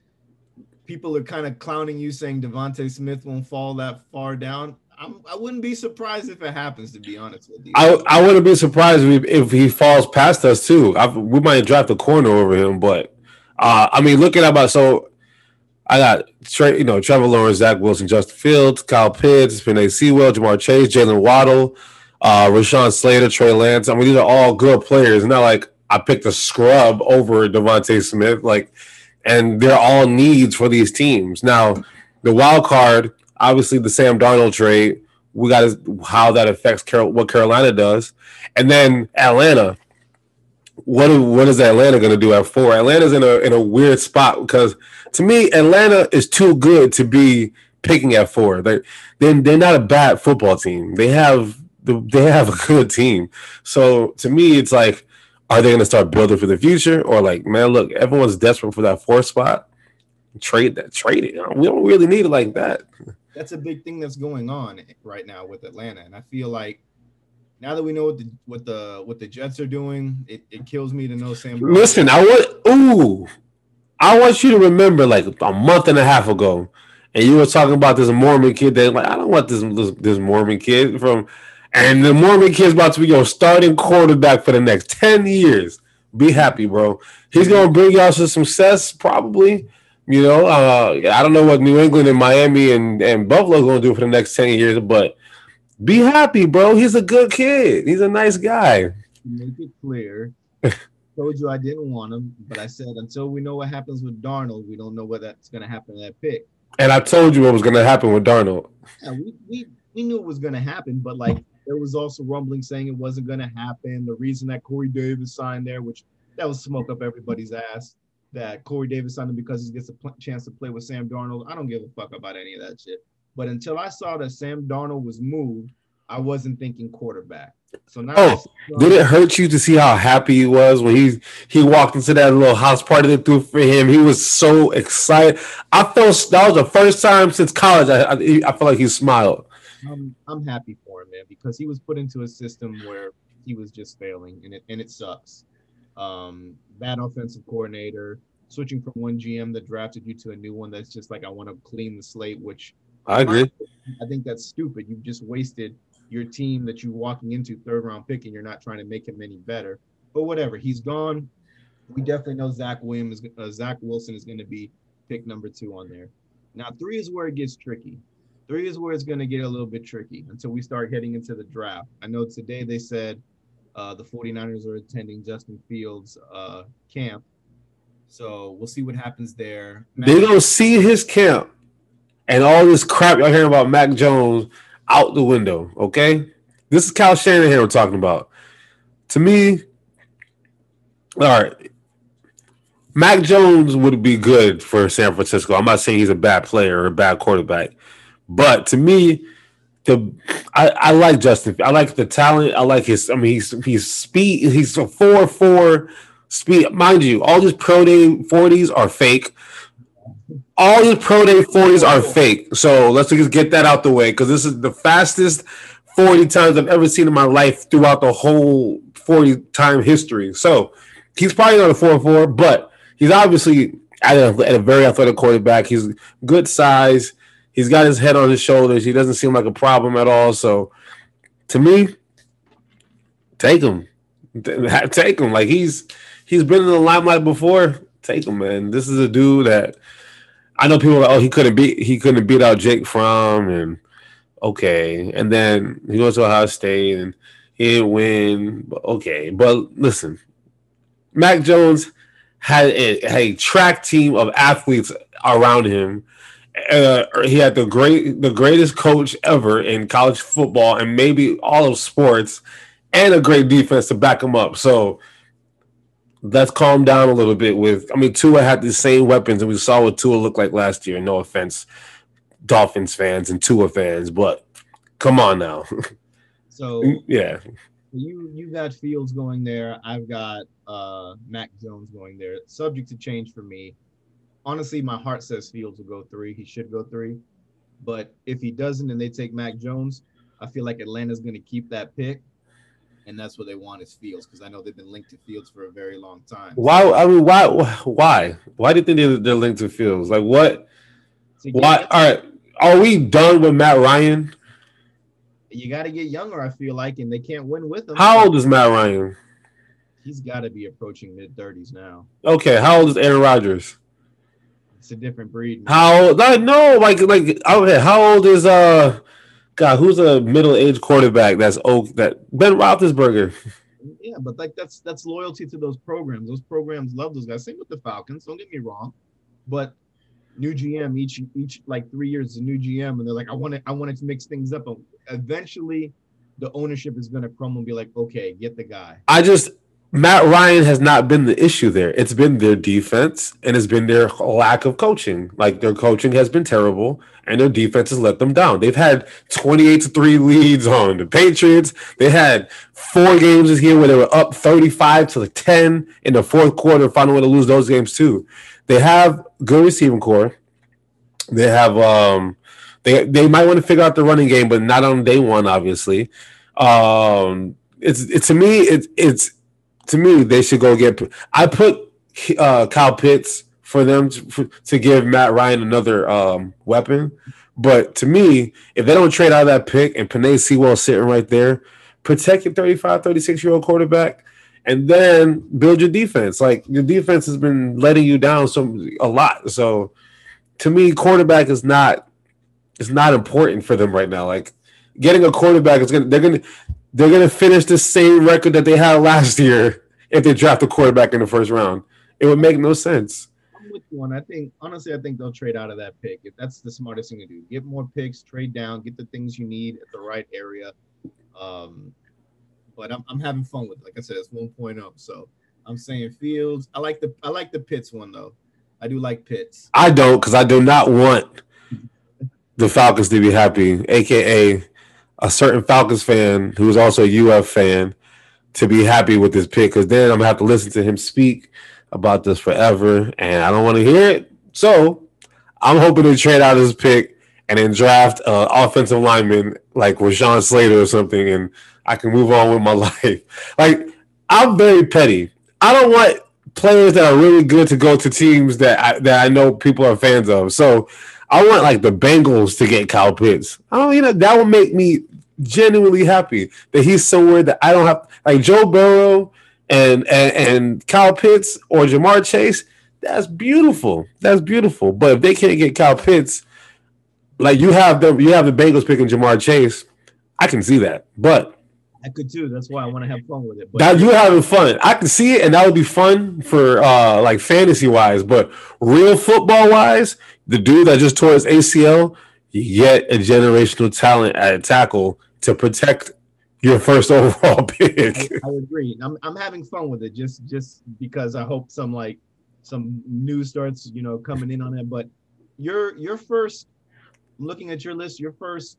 People are kind of clowning you, saying Devontae Smith won't fall that far down. I'm, I wouldn't be surprised if it happens, to be honest with you. I, I wouldn't be surprised if, if he falls past us, too. I've, we might draft a corner over him, but, uh, I mean, looking at my, so I got, Trey, you know, Trevor Lawrence, Zach Wilson, Justin Fields, Kyle Pitts, Penei Sewell, Jamar Chase, Jalen Waddle, Uh, Rashawn Slater, Trey Lance. I mean, these are all good players. It's not like I picked a scrub over Devontae Smith. Like, and they're all needs for these teams. Now, the wild card, obviously the Sam Darnold trade. We got to, how that affects Carol, what Carolina does, and then Atlanta. What what is Atlanta going to do at four? Atlanta's in a in a weird spot because to me, Atlanta is too good to be picking at four. They they they're not a bad football team. They have. They have a good team. So, to me, it's like, are they going to start building for the future? Or, like, man, look, everyone's desperate for that fourth spot. Trade that. Trade it. We don't really need it like that. That's a big thing that's going on right now with Atlanta. And I feel like now that we know what the what the, what the Jets are doing, it, it kills me to know Sam. Listen, I want, ooh, I want you to remember, like, a month and a half ago, and you were talking about this Mormon kid that, like, I don't want this this, this Mormon kid from – and the Mormon kid's about to be your starting quarterback for the next ten years. Be happy, bro. He's going to bring y'all some success, probably. You know, uh, I don't know what New England and Miami and, and Buffalo are going to do for the next ten years, but be happy, bro. He's a good kid. He's a nice guy. Make it clear. I told you I didn't want him, but I said until we know what happens with Darnold, we don't know what that's going to happen to that pick. And I told you what was going to happen with Darnold. Yeah, we, we, we knew it was going to happen, but, like, there was also rumbling saying it wasn't going to happen. The reason that Corey Davis signed there, which that was smoke up everybody's ass, that Corey Davis signed him because he gets a pl- chance to play with Sam Darnold. I don't give a fuck about any of that shit. But until I saw that Sam Darnold was moved, I wasn't thinking quarterback. So now, oh, did it hurt you to see how happy he was when he he walked into that little house party they threw for him? He was so excited. I felt that was the first time since college I I, I felt like he smiled. I'm, I'm happy for him, man, because he was put into a system where he was just failing, and it and it sucks. Um, bad offensive coordinator, switching from one G M that drafted you to a new one that's just like, I want to clean the slate, which I agree. I think that's stupid. You've just wasted your team that you're walking into third round pick and you're not trying to make him any better. But whatever, he's gone. We definitely know Zach Williams, uh, Zach Wilson is going to be pick number two on there. Now, three is where it gets tricky. Three is where it's going to get a little bit tricky until we start heading into the draft. I know today they said uh, the 49ers are attending Justin Fields' uh, camp. So we'll see what happens there. Mac- they don't see his camp and all this crap y'all hearing about Mac Jones out the window, okay? This is Kyle Shanahan we're talking about. To me, all right, Mac Jones would be good for San Francisco. I'm not saying he's a bad player or a bad quarterback. But to me, the I, I like Justin. I like the talent. I like his, I mean, he's, he's speed. He's a four four speed. Mind you, all these pro day forties are fake. All these pro day forties are fake. So let's just get that out the way, because this is the fastest forty times I've ever seen in my life throughout the whole forty-time history. So he's probably not a four four, but he's obviously at a, at a very athletic quarterback. He's good size. He's got his head on his shoulders. He doesn't seem like a problem at all. So, to me, take him. Take him. Like, he's he's been in the limelight before. Take him, man. This is a dude that I know people are like, oh, he couldn't beat he couldn't beat out Jake Fromm, and okay, and then he goes to Ohio State and he didn't win. But okay, but listen, Mac Jones had a, had a track team of athletes around him. Uh, he had the great, the greatest coach ever in college football and maybe all of sports, and a great defense to back him up. So let's calm down a little bit with, I mean, Tua had the same weapons, and we saw what Tua looked like last year. No offense, Dolphins fans and Tua fans, but come on now. So yeah, you you got Fields going there. I've got uh, Mac Jones going there. Subject to change for me. Honestly, my heart says Fields will go three. He should go three. But if he doesn't and they take Mac Jones, I feel like Atlanta's going to keep that pick, and that's what they want is Fields, because I know they've been linked to Fields for a very long time. Why? I mean, why? Why? Why do you think they're, they're linked to Fields? Like, what? Why? All right. Are we done with Matt Ryan? You got to get younger, I feel like, and they can't win with him. How old is Matt Ryan? He's got to be approaching mid-thirties now. Okay. How old is Aaron Rodgers? It's a different breed. Man. How old? I know, like, like, okay, how old is uh, God? Who's a middle-aged quarterback? That's oh, that Ben Roethlisberger. Yeah, but like that's that's loyalty to those programs. Those programs love those guys. Same with the Falcons. Don't get me wrong, but new G M each each like three years is a new G M, and they're like, I want to I wanted to mix things up. And eventually, the ownership is going to crumble and be like, okay, get the guy. I just. Matt Ryan has not been the issue there. It's been their defense, and it's been their lack of coaching. Like, their coaching has been terrible, and their defense has let them down. They've had twenty-eight to three leads on the Patriots. They had four games this year where they were up thirty-five to ten in the fourth quarter, finding a way to lose those games too. They have good receiving core. They have um, they they might want to figure out the running game, but not on day one, obviously. Um, it's it, to me it, it's. To me, they should go get. I put uh, Kyle Pitts for them to, for, to give Matt Ryan another um, weapon. But to me, if they don't trade out of that pick and Penei Sewell sitting right there, protect your thirty-five, thirty-six year old quarterback, and then build your defense. Like, your defense has been letting you down so a lot. So to me, quarterback is not it's not important for them right now. Like, getting a quarterback is gonna they're gonna. They're going to finish the same record that they had last year if they draft a quarterback in the first round. It would make no sense. I'm with you on. I think, honestly, I think they'll trade out of that pick. If that's the smartest thing to do. Get more picks, trade down, get the things you need at the right area. Um, but I'm, I'm having fun with it. Like I said, it's one point oh. So I'm saying Fields. I like the I like the Pitts one, though. I do like Pitts. I don't, because I do not want the Falcons to be happy, a k a a certain Falcons fan who is also a U F fan to be happy with this pick, because then I'm going to have to listen to him speak about this forever, and I don't want to hear it. So I'm hoping to trade out his pick and then draft an uh, offensive lineman like Rashawn Slater or something, and I can move on with my life. Like, I'm very petty. I don't want players that are really good to go to teams that I, that I know people are fans of. So I want, like, the Bengals to get Kyle Pitts. I don't, you know, that would make me genuinely happy that he's somewhere that I don't have, like Joe Burrow and and, and Kyle Pitts or Jamar Chase. That's beautiful. That's beautiful. But if they can't get Kyle Pitts, like you have the you have the Bengals picking Jamar Chase, I can see that. But I could too. That's why I want to have fun with it. But that, you're having fun. I can see it, and that would be fun for uh, like fantasy wise, but real football wise, the dude that just tore his A C L, yet a generational talent at tackle to protect your first overall pick. I, I agree. I'm I'm having fun with it just just because I hope some like. Some news starts, you know, coming in on that. But your your first, looking at your list, your first.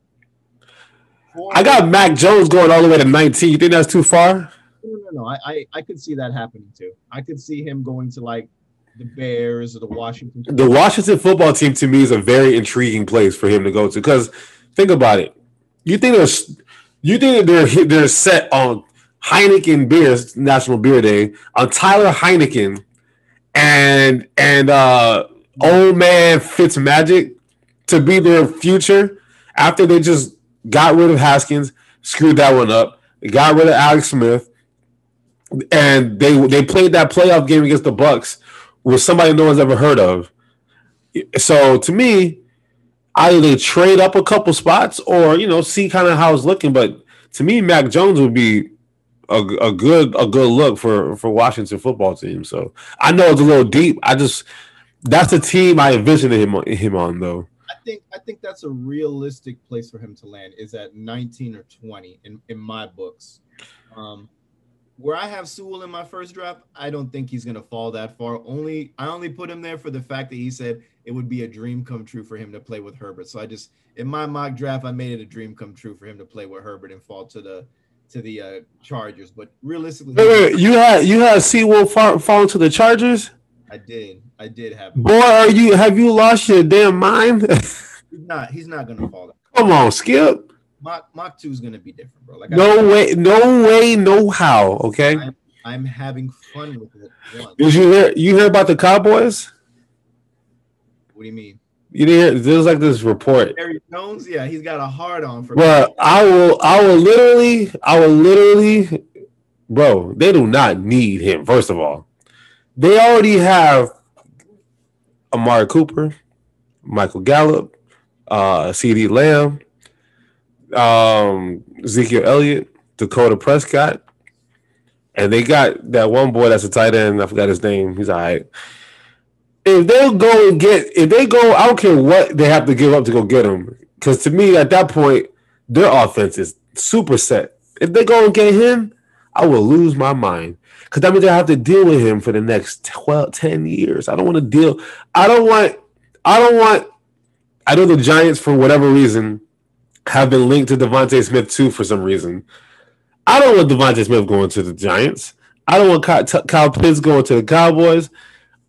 Four I got Mac Jones going all the way to nineteen. You think that's too far? No, no, no. I, I, I could see that happening too. I could see him going to like the Bears or the Washington. The Washington football team to me is a very intriguing place for him to go to because think about it. You think there's, you think they're they're set on Heineken beers, National Beer Day, on Tyler Heineken. And and uh, old man Fitzmagic to be their future after they just got rid of Haskins, screwed that one up, got rid of Alex Smith, and they they played that playoff game against the Bucks with somebody no one's ever heard of. So to me, either they trade up a couple spots or you know see kind of how it's looking. But to me, Mac Jones would be. A, a good a good look for, for Washington football team. So I know it's a little deep. I just that's the team I envisioned him on, him on though. I think I think that's a realistic place for him to land is at nineteen or twenty in, in my books. Um, where I have Sewell in my first draft, I don't think he's gonna fall that far. Only I only put him there for the fact that he said it would be a dream come true for him to play with Herbert. So I just in my mock draft I made it a dream come true for him to play with Herbert and fall to the to the uh, Chargers, but realistically, wait, wait, you had you had Sewell fall, fall to the Chargers. I did, I did have. Boy, are you? Have you lost your damn mind? he's not. He's not gonna fall. Down. Come on, Skip. Mach Mach two is gonna be different, bro. Like no I, way, no way, no how. Okay. I'm, I'm having fun with it. One. Did you hear? You hear about the Cowboys? What do you mean? You didn't hear, there's like this report. Jerry Jones, yeah, he's got a hard on for. Well, I will, I will literally, I will literally, bro. They do not need him. First of all, they already have Amari Cooper, Michael Gallup, uh, C D Lamb, um, Ezekiel Elliott, Dakota Prescott, and they got that one boy that's a tight end. I forgot his name. He's all right. If they'll go and get, if they go, I don't care what they have to give up to go get him. Because to me, at that point, their offense is super set. If they go and get him, I will lose my mind. Because that means I have to deal with him for the next twelve, ten years. I don't want to deal. I don't want, I don't want, I know the Giants, for whatever reason, have been linked to Devontae Smith too for some reason. I don't want Devontae Smith going to the Giants. I don't want Kyle Pitts going to the Cowboys.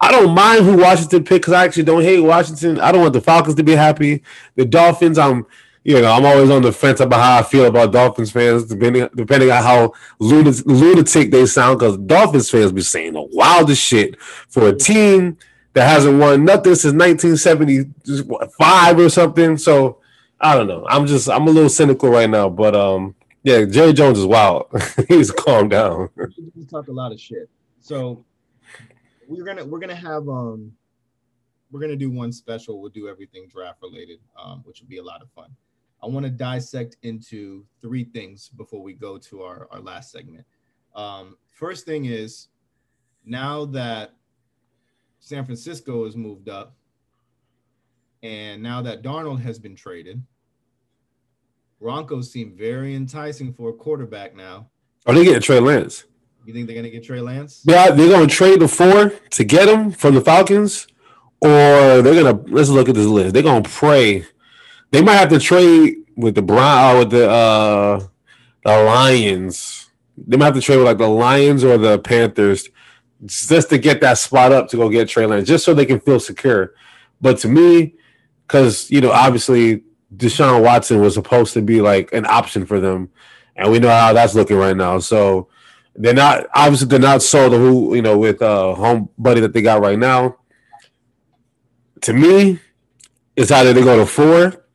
I don't mind who Washington pick because I actually don't hate Washington. I don't want the Falcons to be happy. The Dolphins, I'm, you know, I'm always on the fence about how I feel about Dolphins fans, depending depending on how lunatic, lunatic they sound. Because Dolphins fans be saying the wildest shit for a team that hasn't won nothing since nineteen seventy-five or something. So I don't know. I'm just I'm a little cynical right now, but um, yeah, Jerry Jones is wild. He's calm down. He talk a lot of shit. So. We're gonna we're gonna have um we're gonna do one special. We'll do everything draft related, um, which will be a lot of fun. I want to dissect into three things before we go to our, our last segment. Um, first thing is now that San Francisco has moved up, and now that Darnold has been traded, Broncos seem very enticing for a quarterback now. Are they getting Trey Lance? You think they're going to get Trey Lance? Yeah, they're going to trade the four to get him from the Falcons, or they're going to – let's look at this list. They're going to pray. They might have to trade with the Brown, with the, uh, the Lions. They might have to trade with, like, the Lions or the Panthers just to get that spot up to go get Trey Lance, just so they can feel secure. But to me, because, you know, obviously Deshaun Watson was supposed to be, like, an option for them, and we know how that's looking right now. So – They're not obviously they're not sold who you know with uh home buddy that they got right now. To me, it's either they go to four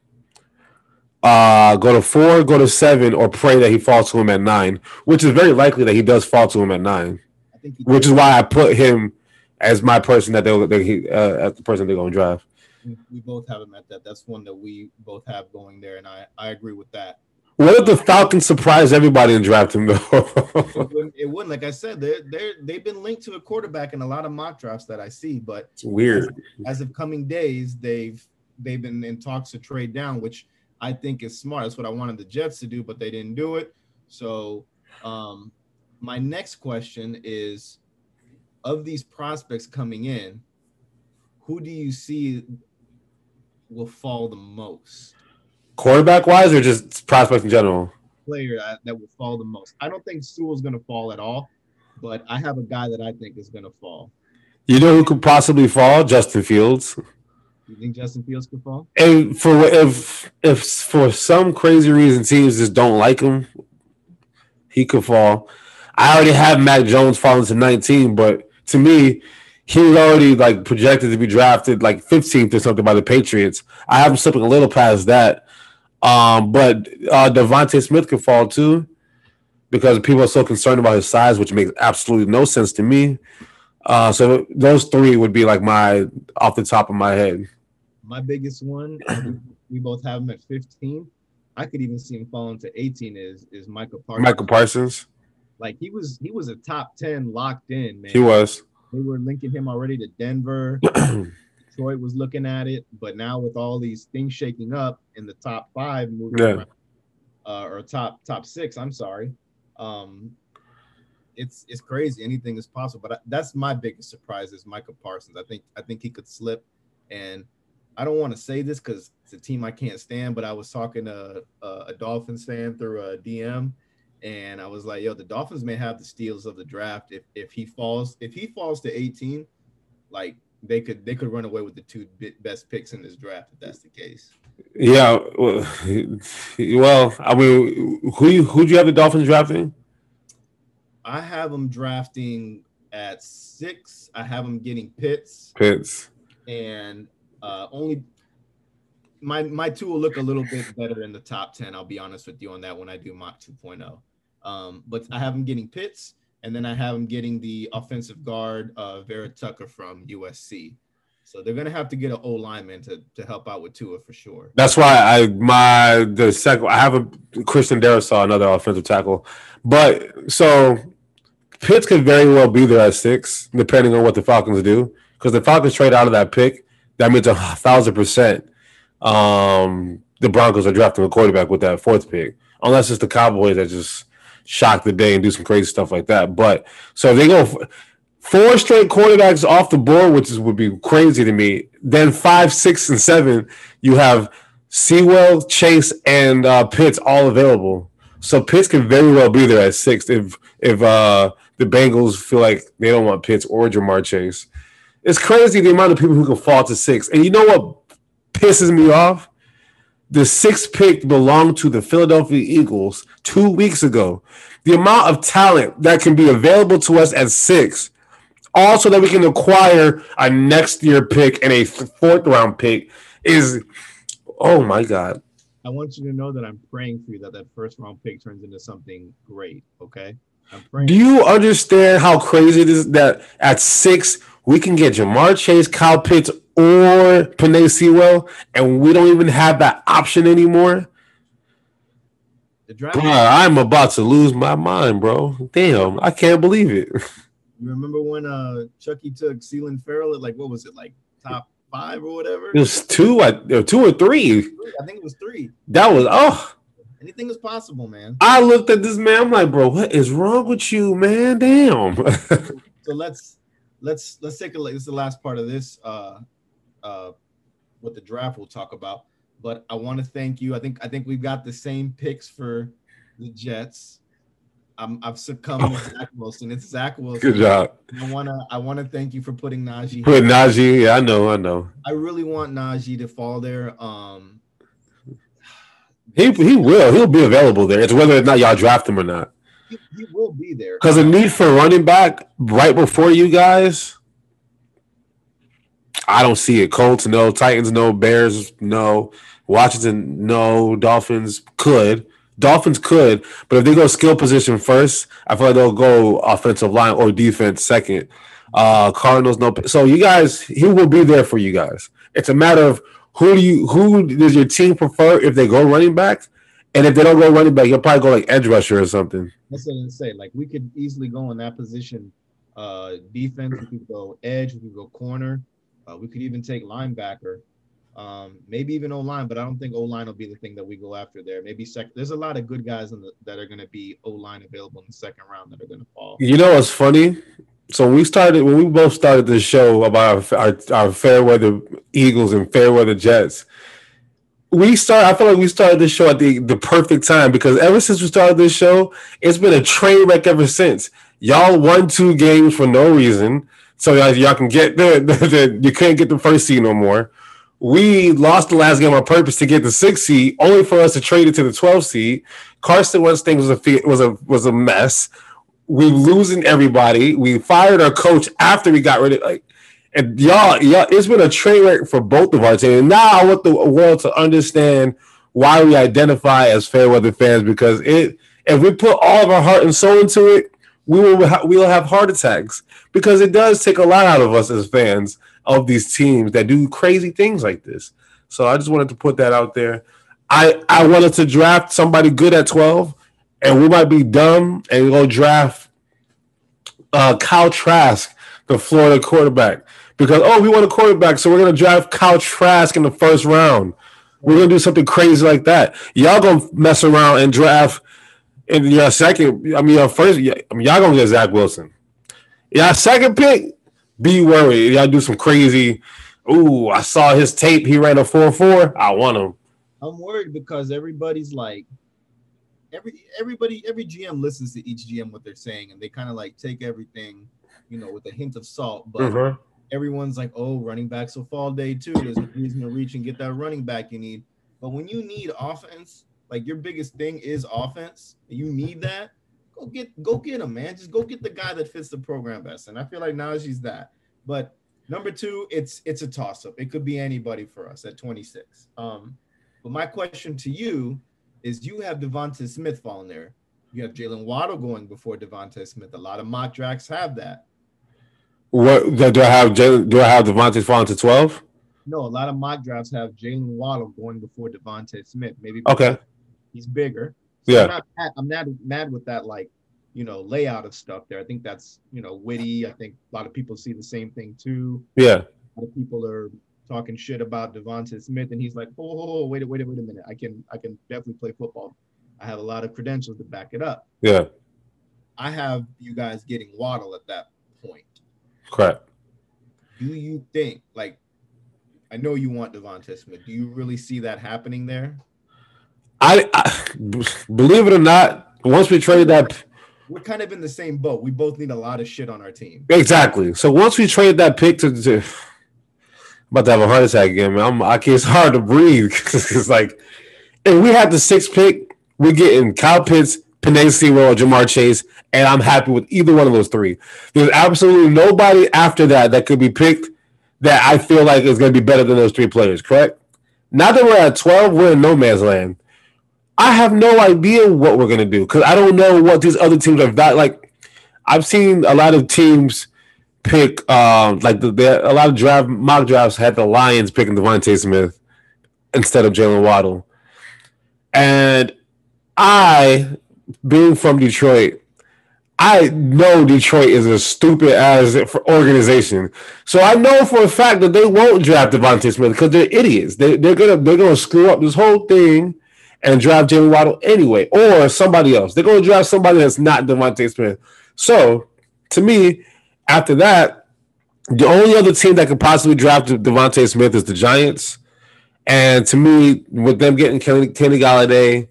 uh, go to four, go to seven, or pray that he falls to him at nine, which is very likely that he does fall to him at nine, I think he which did. Is why I put him as my person that they'll, they, uh, as the person they're going to draft. We both have him at that. That's one that we both have going there, and I, I agree with that. What if the Falcons surprise everybody and draft him, though? it, wouldn't, it wouldn't. Like I said, they're, they're, they've been linked to a quarterback in a lot of mock drafts that I see, but it's weird. As, as of coming days, they've they've been in talks to trade down, which I think is smart. That's what I wanted the Jets to do, but they didn't do it. So um, my next question is, of these prospects coming in, who do you see will fall the most? Quarterback-wise or just prospects in general? Player that will fall the most. I don't think Sewell's going to fall at all, but I have a guy that I think is going to fall. You know who could possibly fall? Justin Fields. You think Justin Fields could fall? And for if if for some crazy reason teams just don't like him, he could fall. I already have Mac Jones falling to nineteen, but to me, he was already like projected to be drafted like fifteenth or something by the Patriots. I have him slipping a little past that. Um, but uh, Devontae Smith could fall too because people are so concerned about his size, which makes absolutely no sense to me. Uh, so those three would be like my off the top of my head. My biggest one, we both have him at fifteen. I could even see him falling to eighteen. Is is Micah Parsons? Micah Parsons. Like he was, he was a top ten locked in man. He was. They were linking him already to Denver. Detroit was looking at it, but now with all these things shaking up in the top five moving yeah. around, uh, or top top six, I'm sorry, um, it's it's crazy. Anything is possible, but I, that's my biggest surprise is Micah Parsons. I think I think he could slip, and I don't want to say this because it's a team I can't stand. But I was talking to a, a Dolphins fan through a D M, and I was like, "Yo, the Dolphins may have the steals of the draft if if he falls if he falls to eighteen, like." They could they could run away with the two best picks in this draft if that's the case. Yeah, well, well I mean, who who do you have the Dolphins drafting? I have them drafting at six. I have them getting Pitts. Pitts, and uh, only my my two will look a little bit better in the top ten. I'll be honest with you on that when I do mock two point oh. Um, but I have them getting Pitts. And then I have them getting the offensive guard, uh, Vera Tucker from U S C. So they're gonna have to get an O lineman to to help out with Tua for sure. That's why I my the second I have a Christian Darrisaw, another offensive tackle, but so Pitts could very well be there at six, depending on what the Falcons do, because the Falcons trade out of that pick. That means a thousand percent um, the Broncos are drafting a quarterback with that fourth pick, unless it's the Cowboys that just. Shock the day and do some crazy stuff like that. But so they go f- four straight quarterbacks off the board, which is, would be crazy to me. Then five, six, and seven, you have Sewell, Chase, and uh, Pitts all available. So Pitts can very well be there at six if if uh, the Bengals feel like they don't want Pitts or Jamar Chase. It's crazy the amount of people who can fall to six. And you know what pisses me off? The sixth pick belonged to the Philadelphia Eagles two weeks ago. The amount of talent that can be available to us at six, also that we can acquire a next year pick and a fourth round pick is, oh my God. I want you to know that I'm praying for you that that first round pick turns into something great, okay? I'm praying. Do you understand how crazy it is that at six we can get Jamar Chase, Kyle Pitts, or Penei Sewell, and we don't even have that option anymore. Bro, I'm about to lose my mind, bro. Damn, I can't believe it. You remember when uh, Chucky took Sealand Ferrell at like what was it, like top five or whatever? It was two, I, two or three. I think it was three. That was oh, anything is possible, man. I looked at this man. I'm like, bro, what is wrong with you, man? Damn. so, so let's let's let's take a look. This is the last part of this. Uh, Uh, what the draft we'll talk about, but I want to thank you. I think I think we've got the same picks for the Jets. I'm, I've succumbed oh. to Zach Wilson. It's Zach Wilson. Good job. I wanna I wanna thank you for putting Najee. Put Najee. Yeah, I know. I know. I really want Najee to fall there. Um, he he will. He'll be available there. It's whether or not y'all draft him or not. He, he will be there because the need for running back right before you guys. I don't see it. Colts, no. Titans, no. Bears, no. Washington, no. Dolphins could. Dolphins could, but if they go skill position first, I feel like they'll go offensive line or defense second. Uh, Cardinals, no. So you guys, he will be there for you guys. It's a matter of who do you who does your team prefer if they go running back, and if they don't go running back, you'll probably go like edge rusher or something. That's what I say. Like we could easily go in that position. Uh, defense, we could go edge, we could go corner, uh, we could even take linebacker. Um, maybe even O-line, but I don't think O-line will be the thing that we go after there. Maybe second. There's a lot of good guys in the, that are going to be O-line available in the second round that are going to fall. You know what's funny? So we started when we both started this show about our, our, our fair weather Eagles and fair weather Jets. We start. I feel like we started this show at the, the perfect time because ever since we started this show, it's been a train wreck ever since. Y'all won two games for no reason, so y'all, y'all can get the, the, the you can't get the first seed no more. We lost the last game on purpose to get the sixth seed, only for us to trade it to the twelfth seed. Carson Wentz thing was a was a was a mess. We losing everybody. We fired our coach after we got rid of like, and y'all, y'all. It's been a train wreck for both of our teams. And now I want the world to understand why we identify as fair weather fans because it. If we put all of our heart and soul into it, we will ha- we will have heart attacks because it does take a lot out of us as fans of these teams that do crazy things like this. So I just wanted to put that out there. I, I wanted to draft somebody good at twelve, and we might be dumb and go draft uh, Kyle Trask, the Florida quarterback, because, oh, we want a quarterback, so we're going to draft Kyle Trask in the first round. We're going to do something crazy like that. Y'all going to mess around and draft in your second – I mean, your first – I mean, y'all going to get Zach Wilson. Y'all second pick – be worried. Y'all do some crazy, ooh, I saw his tape. He ran a four four. I want him. I'm worried because everybody's like, every everybody, every G M listens to each G M what they're saying, and they kind of like take everything, you know, with a hint of salt. But mm-hmm. everyone's like, oh, running backs will fall day two. There's a reason to reach and get that running back you need. But when you need offense, like your biggest thing is offense, and you need that. Go get, go get him, man. Just go get the guy that fits the program best. And I feel like now she's that. But number two, it's it's a toss-up. It could be anybody for us at twenty-six. Um, but my question to you is you have Devontae Smith falling there. You have Jalen Waddle going before Devontae Smith. A lot of mock drafts have that. What do I have Jalen, do I have Devontae falling to twelve? No, a lot of mock drafts have Jalen Waddle going before Devontae Smith. Maybe okay. He's bigger. So yeah, I'm not mad, I'm not mad with that, like, you know, layout of stuff there. I think that's, you know, witty. I think a lot of people see the same thing too. Yeah, a lot of people are talking shit about Devontae Smith, and he's like, oh, wait, wait, wait a minute. I can, I can definitely play football. I have a lot of credentials to back it up. Yeah, I have you guys getting Waddle at that point. Correct. Do you think, like, I know you want Devontae Smith. Do you really see that happening there? I, I believe it or not, once we trade that, we're kind of in the same boat. We both need a lot of shit on our team. Exactly. So once we trade that pick to, to I'm about to have a heart attack again, man. I'm, I can't, it's hard to breathe. It's like if we have the sixth pick, we're getting Kyle Pitts, Penei Sewell, or Jamar Chase, and I'm happy with either one of those three. There's absolutely nobody after that that could be picked that I feel like is going to be better than those three players. Correct. Now that we're at twelve, we're in no man's land. I have no idea what we're going to do because I don't know what these other teams are. That, like, I've seen a lot of teams pick, um, like, the, the, a lot of draft, mock drafts had the Lions picking Devontae Smith instead of Jalen Waddle. And I, being from Detroit, I know Detroit is a stupid-ass organization. So I know for a fact that they won't draft Devontae Smith because they're idiots. They, they're gonna they're going to screw up this whole thing and draft Jalen Waddle anyway, or somebody else. They're going to draft somebody that's not Devontae Smith. So, to me, after that, the only other team that could possibly draft Devontae Smith is the Giants. And to me, with them getting Kenny, Kenny Galladay,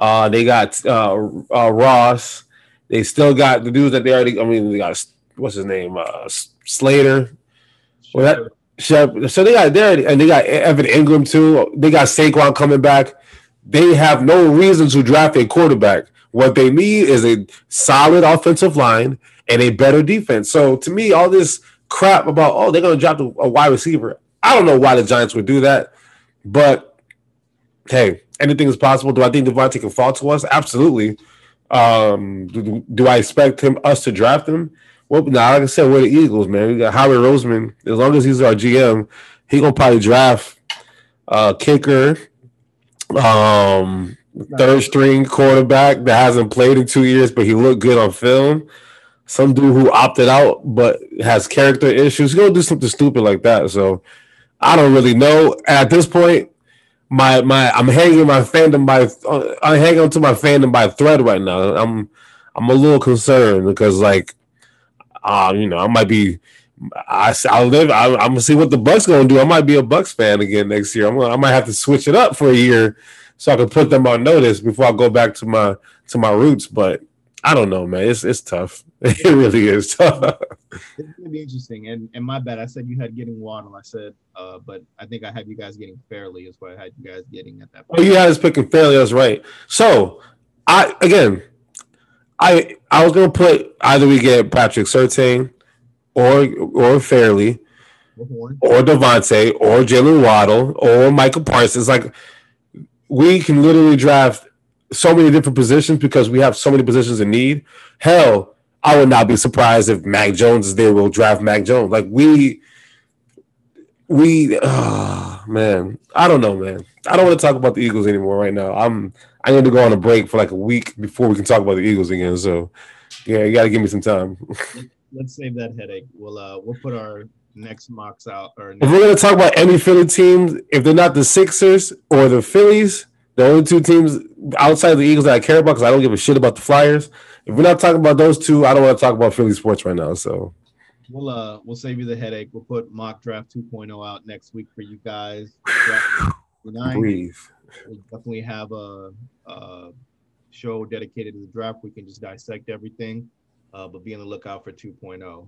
uh, they got uh, uh, Ross. They still got the dudes that they already – I mean, they got – what's his name? Uh, Slater. Sure. Well, that, Shep, so, they got – there, and they got Evan Ingram, too. They got Saquon coming back. They have no reason to draft a quarterback. What they need is a solid offensive line and a better defense. So, to me, all this crap about, oh, they're going to draft a wide receiver, I don't know why the Giants would do that. But hey, anything is possible. Do I think Devontae can fall to us? Absolutely. Um, do, do I expect him us to draft him? Well, nah, like I said, we're the Eagles, man. We got Howard Roseman. As long as he's our G M, he gonna probably draft uh kicker, um, third string quarterback that hasn't played in two years, but he looked good on film. Some dude who opted out but has character issues. He's gonna do something stupid like that. So I don't really know. At this point, my my I'm hanging my fandom by uh, I'm hanging on to my fandom by a thread right now. I'm I'm a little concerned because like. Uh, you know, I might be. I I live. I, I'm gonna see what the Bucks gonna do. I might be a Bucks fan again next year. I'm gonna, I might have to switch it up for a year so I can put them on notice before I go back to my to my roots. But I don't know, man. It's it's tough. It really is tough. It's gonna be interesting. And and my bad. I said you had getting Waddle. I said, uh, but I think I had you guys getting fairly is what I had you guys getting at that point. Oh, you had us picking fairly. That's right. So I again. I I was gonna put either we get Patrick Surtain or or Fairley or Devontae or Jalen Waddle or Micah Parsons. Like we can literally draft so many different positions because we have so many positions in need. Hell, I would not be surprised if Mac Jones is there. We'll draft Mac Jones. Like we we oh, man, I don't know, man. I don't want to talk about the Eagles anymore right now. I'm. I need to go on a break for like a week before we can talk about the Eagles again. So, yeah, you got to give me some time. Let's save that headache. We'll uh, we'll put our next mocks out. Or next- if we're going to talk about any Philly teams, if they're not the Sixers or the Phillies, the only two teams outside of the Eagles that I care about because I don't give a shit about the Flyers. If we're not talking about those two, I don't want to talk about Philly sports right now. So, we'll uh we'll save you the headache. We'll put mock draft two point oh out next week for you guys. Breathe. We definitely have a, a show dedicated to the draft. We can just dissect everything, uh, but be on the lookout for two point oh.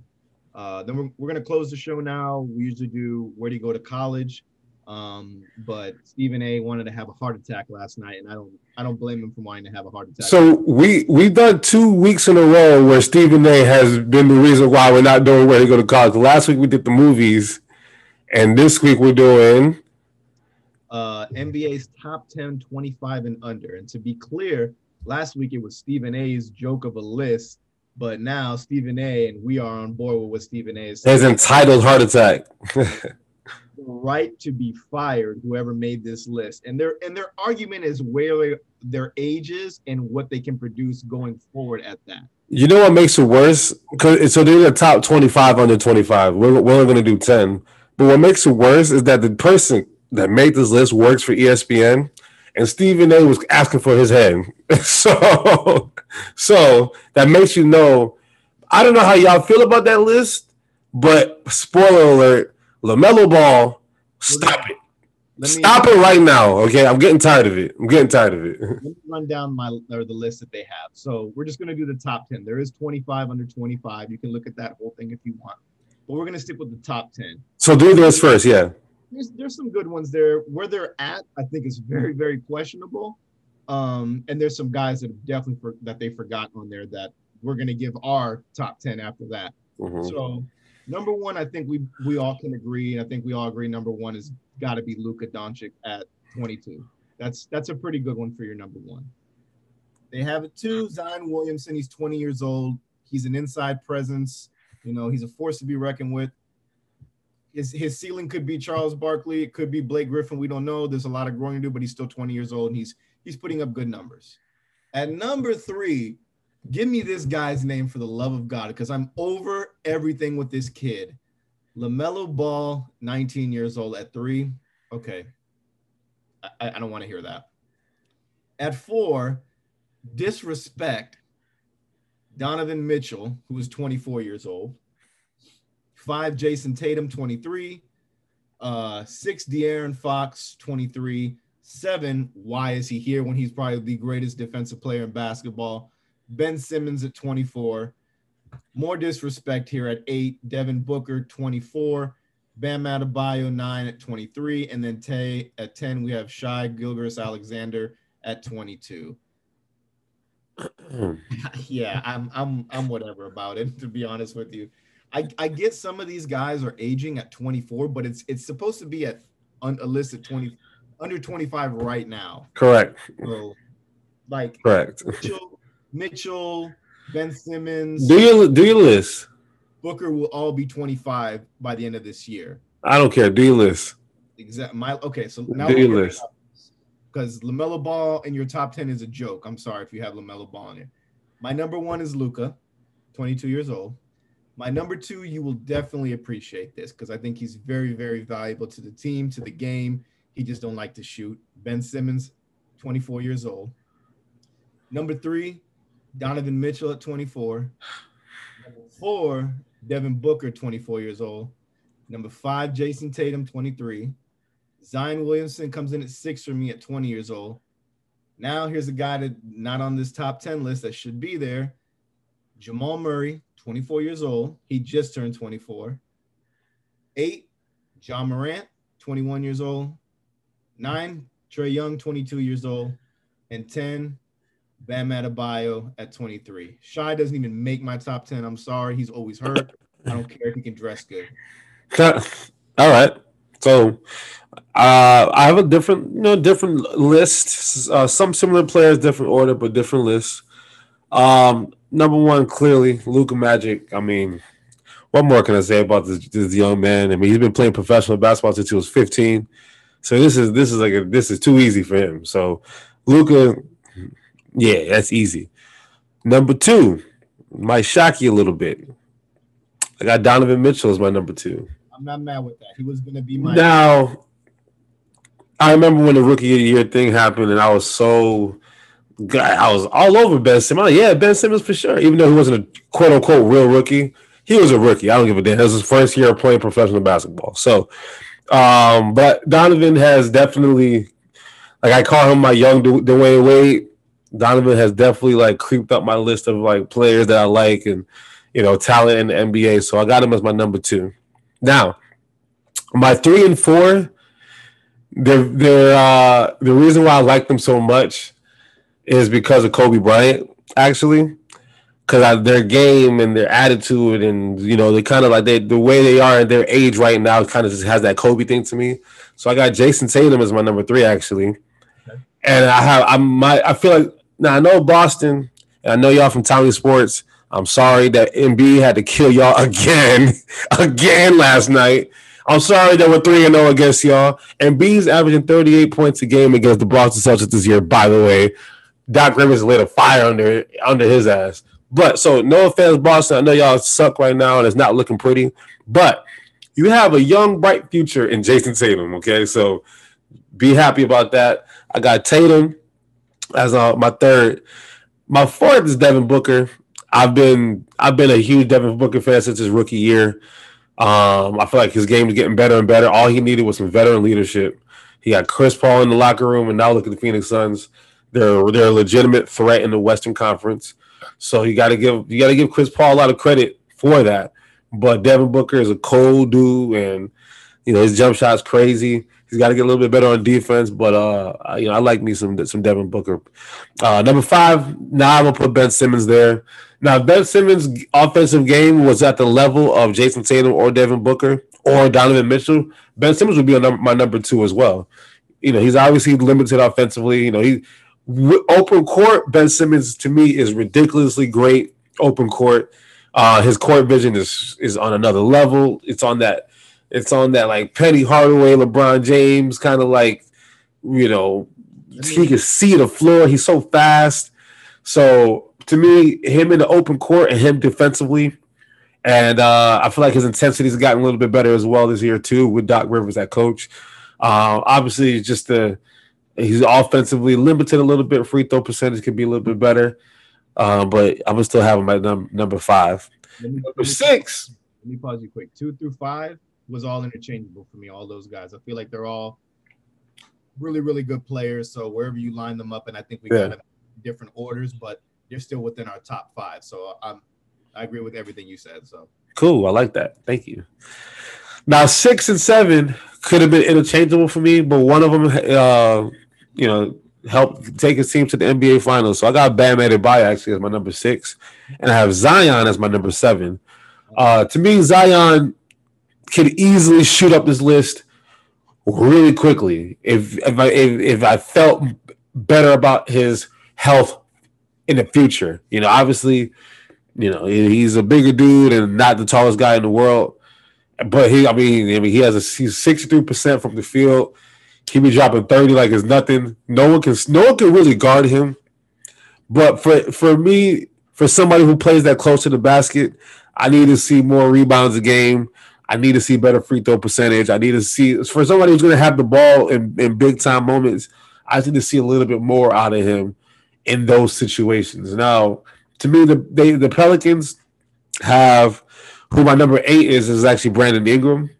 Uh, then we're, we're going to close the show now. We usually do where do you go to college, um, but Stephen A. wanted to have a heart attack last night, and I don't I don't blame him for wanting to have a heart attack. So we, we've done two weeks in a row where Stephen A. has been the reason why we're not doing where to go to college. Last week we did the movies, and this week we're doing... Uh, N B A's top ten, twenty-five and under. And to be clear, last week it was Stephen A's joke of a list, but now Stephen A and we are on board with what Stephen A is. His entitled heart attack. The right to be fired, whoever made this list. And their and their argument is where their age is and what they can produce going forward at that. You know what makes it worse? So they're the top twenty-five under twenty-five. We're, we're only going to do ten. But what makes it worse is that the person that made this list works for E S P N, and Stephen A was asking for his head. so, so that makes you know, I don't know how y'all feel about that list, but spoiler alert, LaMelo Ball, stop it. Me, stop it right now, okay? I'm getting tired of it. I'm getting tired of it. Let me run down my, or the list that they have. So we're just going to do the top ten. There is twenty-five under twenty-five. You can look at that whole thing if you want. But we're going to stick with the top ten. So do this first, yeah. There's, there's some good ones there. Where they're at, I think, is very, very questionable. Um, and there's some guys that have definitely for, that they forgot on there that we're going to give our top ten after that. Mm-hmm. So, number one, I think we we all can agree, and I think we all agree number one has got to be Luka Doncic at twenty-two. That's that's a pretty good one for your number one. They have it too, Zion Williamson. He's twenty years old. He's an inside presence. You know, he's a force to be reckoned with. His, his ceiling could be Charles Barkley. It could be Blake Griffin. We don't know. There's a lot of growing to do, but he's still twenty years old, and he's he's putting up good numbers. At number three, give me this guy's name for the love of God, because I'm over everything with this kid. LaMelo Ball, nineteen years old at three. Okay. I, I don't want to hear that. At four, disrespect Donovan Mitchell, who is twenty-four years old. Five, Jason Tatum, twenty-three. Uh, six, De'Aaron Fox, twenty-three. Seven, why is he here when he's probably the greatest defensive player in basketball? Ben Simmons at twenty-four. More disrespect here at eight. Devin Booker, twenty-four. Bam Adebayo, nine at twenty-three. And then Tay at ten, we have Shai Gilgeous-Alexander at twenty-two. yeah, I'm, I'm, I'm whatever about it, to be honest with you. I, I get some of these guys are aging at twenty-four, but it's it's supposed to be at un, a list at twenty under twenty-five right now. Correct. So, like, correct. Mitchell, Mitchell, Ben Simmons. Do your do your list. Booker will all be twenty-five by the end of this year. I don't care. Do your list. Exactly. My okay. So now do your list. Because LaMelo Ball in your top ten is a joke. I'm sorry if you have LaMelo Ball in it. My number one is Luka, twenty-two years old. My number two, you will definitely appreciate this because I think he's very, very valuable to the team, to the game. He just don't like to shoot. Ben Simmons, twenty-four years old. Number three, Donovan Mitchell at twenty-four. Number four, Devin Booker, twenty-four years old. Number five, Jason Tatum, twenty-three. Zion Williamson comes in at six for me at twenty years old. Now here's a guy that not on this top ten list that should be there. Jamal Murray, twenty-four years old. He just turned twenty-four. Eight, Ja Morant, twenty-one years old. Nine, Trae Young, twenty-two years old. And ten, Bam Adebayo at twenty-three. Shai doesn't even make my top ten. I'm sorry. He's always hurt. I don't care if he can dress good. All right. So uh, I have a different, you know, different list. Uh, some similar players, different order, but different lists. Um, number one, clearly, Luka Magic. I mean, what more can I say about this, this young man? I mean, he's been playing professional basketball since he was fifteen. So this is this is like a, this is too easy for him. So Luka, yeah, that's easy. Number two might shock you a little bit. I got Donovan Mitchell as my number two. I'm not mad with that. He was going to be my. Now, I remember when the rookie of the year thing happened, and I was so, I was all over Ben Simmons. Like, yeah, Ben Simmons for sure. Even though he wasn't a quote unquote real rookie, he was a rookie. I don't give a damn. This was his first year playing professional basketball. So, um, but Donovan has definitely, like I call him my young du- Dwayne Wade. Donovan has definitely like creeped up my list of like players that I like and, you know, talent in the N B A. So I got him as my number two. Now, my three and four, they're, they're, uh, the reason why I like them so much is because of Kobe Bryant, actually, because their game and their attitude and, you know, they kind of like they, the way they are and their age right now kind of just has that Kobe thing to me. So I got Jason Tatum as my number three, actually. Okay. And I have I might I feel like now I know Boston and I know y'all from Tommy Sports. I'm sorry that Embiid had to kill y'all again, again last night. I'm sorry that we're three and oh against y'all. Embiid's averaging thirty-eight points a game against the Boston Celtics this year, by the way. Doc Rivers laid a fire under under his ass. But, so, no offense, Boston. I know y'all suck right now and it's not looking pretty. But you have a young, bright future in Jason Tatum, okay? So, be happy about that. I got Tatum as uh, my third. My fourth is Devin Booker. I've been I've been a huge Devin Booker fan since his rookie year. Um, I feel like his game is getting better and better. All he needed was some veteran leadership. He got Chris Paul in the locker room, and now look at the Phoenix Suns. They're they're a legitimate threat in the Western Conference. So you got to give you got to give Chris Paul a lot of credit for that. But Devin Booker is a cold dude, and you know his jump shot's crazy. He's got to get a little bit better on defense, but uh, you know I like me some some Devin Booker. Uh, number five, now I'm gonna put Ben Simmons there. Now, Ben Simmons' offensive game was at the level of Jason Tatum or Devin Booker or Donovan Mitchell. Ben Simmons would be a number, my number two as well. You know, he's obviously limited offensively. You know, he open court. Ben Simmons to me is ridiculously great open court. Uh, his court vision is is on another level. It's on that. It's on that like Penny Hardaway, LeBron James kind of like, you know, he can see the floor. He's so fast. So. To me, him in the open court and him defensively, and uh, I feel like his intensity has gotten a little bit better as well this year too with Doc Rivers as coach. Uh, obviously, just the he's offensively limited a little bit. Free throw percentage could be a little bit better, uh, but I'm still having my num- number five. Me, number six. Let me pause you quick. Two through five was all interchangeable for me. All those guys, I feel like they're all really, really good players. So wherever you line them up, and I think we yeah. got different orders, but you're still within our top five. So I'm, I agree with everything you said. So cool. I like that. Thank you. Now, six and seven could have been interchangeable for me, but one of them, uh, you know, helped take his team to the N B A Finals. So I got Bam Adebayo actually as my number six, and I have Zion as my number seven. Uh, to me, Zion could easily shoot up this list really quickly if if I, if, if I felt better about his health in the future. You know, obviously, you know, he's a bigger dude and not the tallest guy in the world. But he, I mean, I mean, he has a he's sixty-three percent from the field. He be dropping thirty like it's nothing. No one can, no one can really guard him. But for for me, for somebody who plays that close to the basket, I need to see more rebounds a game. I need to see better free throw percentage. I need to see for somebody who's going to have the ball in, in big time moments. I need to see a little bit more out of him in those situations. Now, to me, the they, the Pelicans have who my number eight is is actually Brandon Ingram,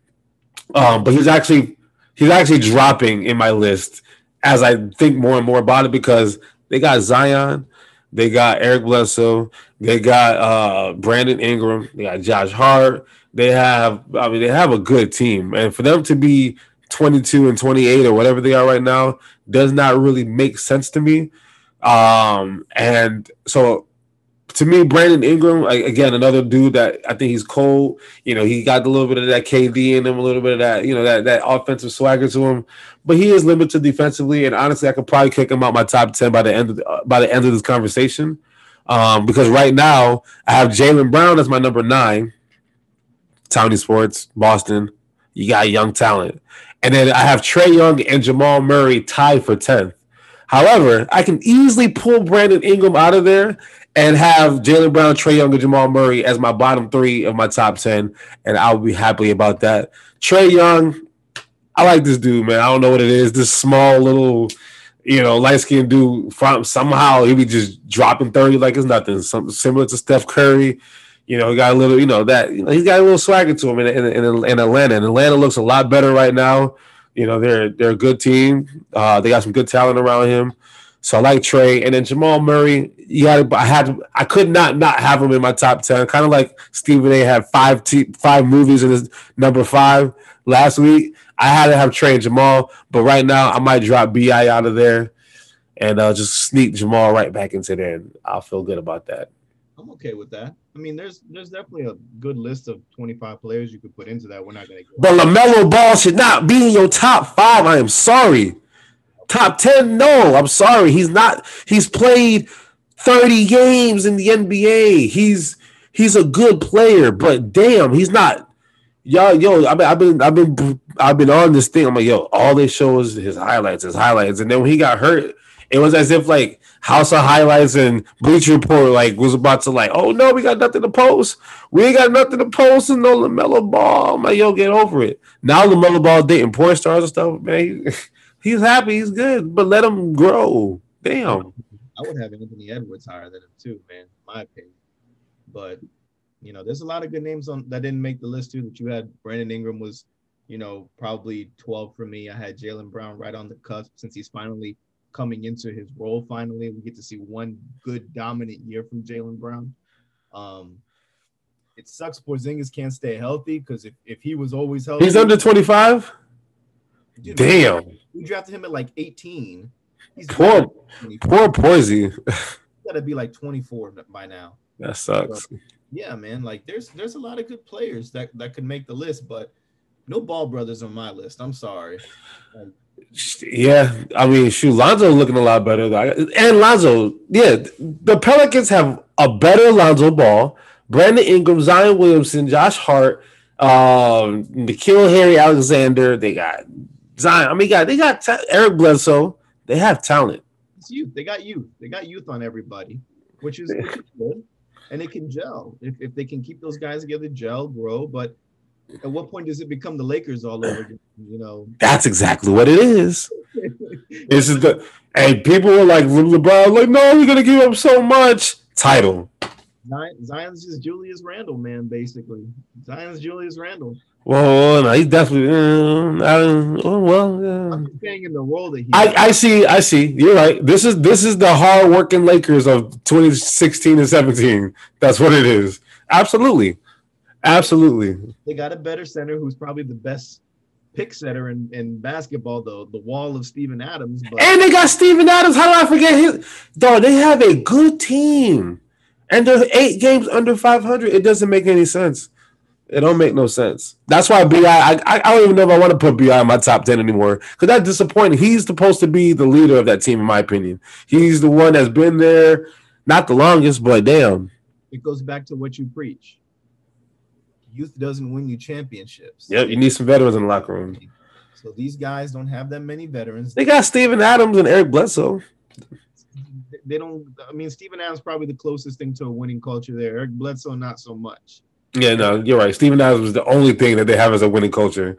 um, but he's actually he's actually dropping in my list as I think more and more about it because they got Zion. They got Eric Bledsoe. They got uh, Brandon Ingram. They got Josh Hart. They have, I mean, they have a good team. And for them to be twenty-two and twenty-eight or whatever they are right now does not really make sense to me. Um, and so to me, Brandon Ingram, again, another dude that I think he's cold. You know, he got a little bit of that K D in him, a little bit of that, you know, that, that offensive swagger to him. But he is limited defensively, and honestly, I could probably kick him out my top ten by the end of the, by the end of this conversation. Um, because right now I have Jaylen Brown as my number nine. Townie Sports, Boston, you got young talent, and then I have Trae Young and Jamal Murray tied for tenth. However, I can easily pull Brandon Ingram out of there and have Jaylen Brown, Trae Young, and Jamal Murray as my bottom three of my top ten, and I'll be happy about that. Trae Young, I like this dude, man. I don't know what it is. This small little, you know, light-skinned dude, from somehow he be just dropping thirty like it's nothing. Something similar to Steph Curry. You know, he got a little, you know, that you know, he's got a little swagger to him in, in, in, in Atlanta. And Atlanta looks a lot better right now. You know, they're they're a good team. Uh, they got some good talent around him. So I like Trey, and then Jamal Murray. You got, I had, I could not not have him in my top ten. Kind of like Stephen A. had five te- five movies in his number five last week. I had to have Trey and Jamal, but right now I might drop B I out of there, and uh, just sneak Jamal right back into there, and I'll feel good about that. I'm okay with that. I mean, there's there's definitely a good list of twenty-five players you could put into that. We're not gonna. Get but LaMelo Ball should not be in your top five. I am sorry. Top ten? No, I'm sorry. He's not. He's played thirty games in the N B A. He's he's a good player, but damn, he's not. Y'all, yo, I mean, I've been, I've been, I've been on this thing. I'm like, yo, all they show is his highlights, his highlights, and then when he got hurt, it was as if like House of Highlights and Bleacher Report like was about to like, oh no, we got nothing to post. We ain't got nothing to post and no LaMelo Ball. I'm like, yo, get over it. Now LaMelo Ball dating porn stars and stuff, man. He, He's happy. He's good, but let him grow. Damn. I would have Anthony Edwards higher than him too, man. In my opinion. But you know, there's a lot of good names on that didn't make the list too. That you had Brandon Ingram was, you know, probably twelve for me. I had Jaylen Brown right on the cusp since he's finally coming into his role. Finally, we get to see one good dominant year from Jaylen Brown. Um, it sucks Porzingis can't stay healthy because if if he was always healthy, he's under twenty-five. You know, damn. We drafted him at like eighteen. He's poor, poor Poise. Gotta be like twenty-four by now. That sucks. So, yeah, man. Like there's there's a lot of good players that, that could make the list, but no Ball brothers on my list. I'm sorry. Like, yeah, I mean, shoot, Lonzo looking a lot better. And Lonzo, yeah, the Pelicans have a better Lonzo Ball. Brandon Ingram, Zion Williamson, Josh Hart, um, Nickeil Harry-Alexander. They got Zion. I mean, God, they got ta- Eric Bledsoe. They have talent. It's youth. They got youth. They got youth on everybody, which is good. And it can gel. If if they can keep those guys together, gel, grow. But at what point does it become the Lakers all over again? You know, that's exactly what it is. This is the and people were like LeBron, like, no, we're gonna give up so much title. Zion's just Julius Randle, man. Basically, Zion's Julius Randle. Well, no, he's definitely. Uh, I don't, oh, well, yeah. I'm just saying in the role that he. I, I see. I see. You're right. This is this is the hard-working Lakers of twenty sixteen and seventeen. That's what it is. Absolutely, absolutely. They got a better center, who's probably the best pick setter in, in basketball, though. The wall of Steven Adams. But... And they got Steven Adams. How do I forget his? Dog, they have a good team, and they're eight games under five hundred. It doesn't make any sense. It don't make no sense. That's why B I, I, I don't even know if I want to put B I in my top ten anymore because that's disappointing. He's supposed to be the leader of that team, in my opinion. He's the one that's been there, not the longest, but damn. It goes back to what you preach. Youth doesn't win you championships. Yep, you need some veterans in the locker room. So these guys don't have that many veterans. They got Steven Adams and Eric Bledsoe. They don't – I mean, Steven Adams is probably the closest thing to a winning culture there. Eric Bledsoe, not so much. Yeah, no, you're right. Steven Adams was the only thing that they have as a winning culture.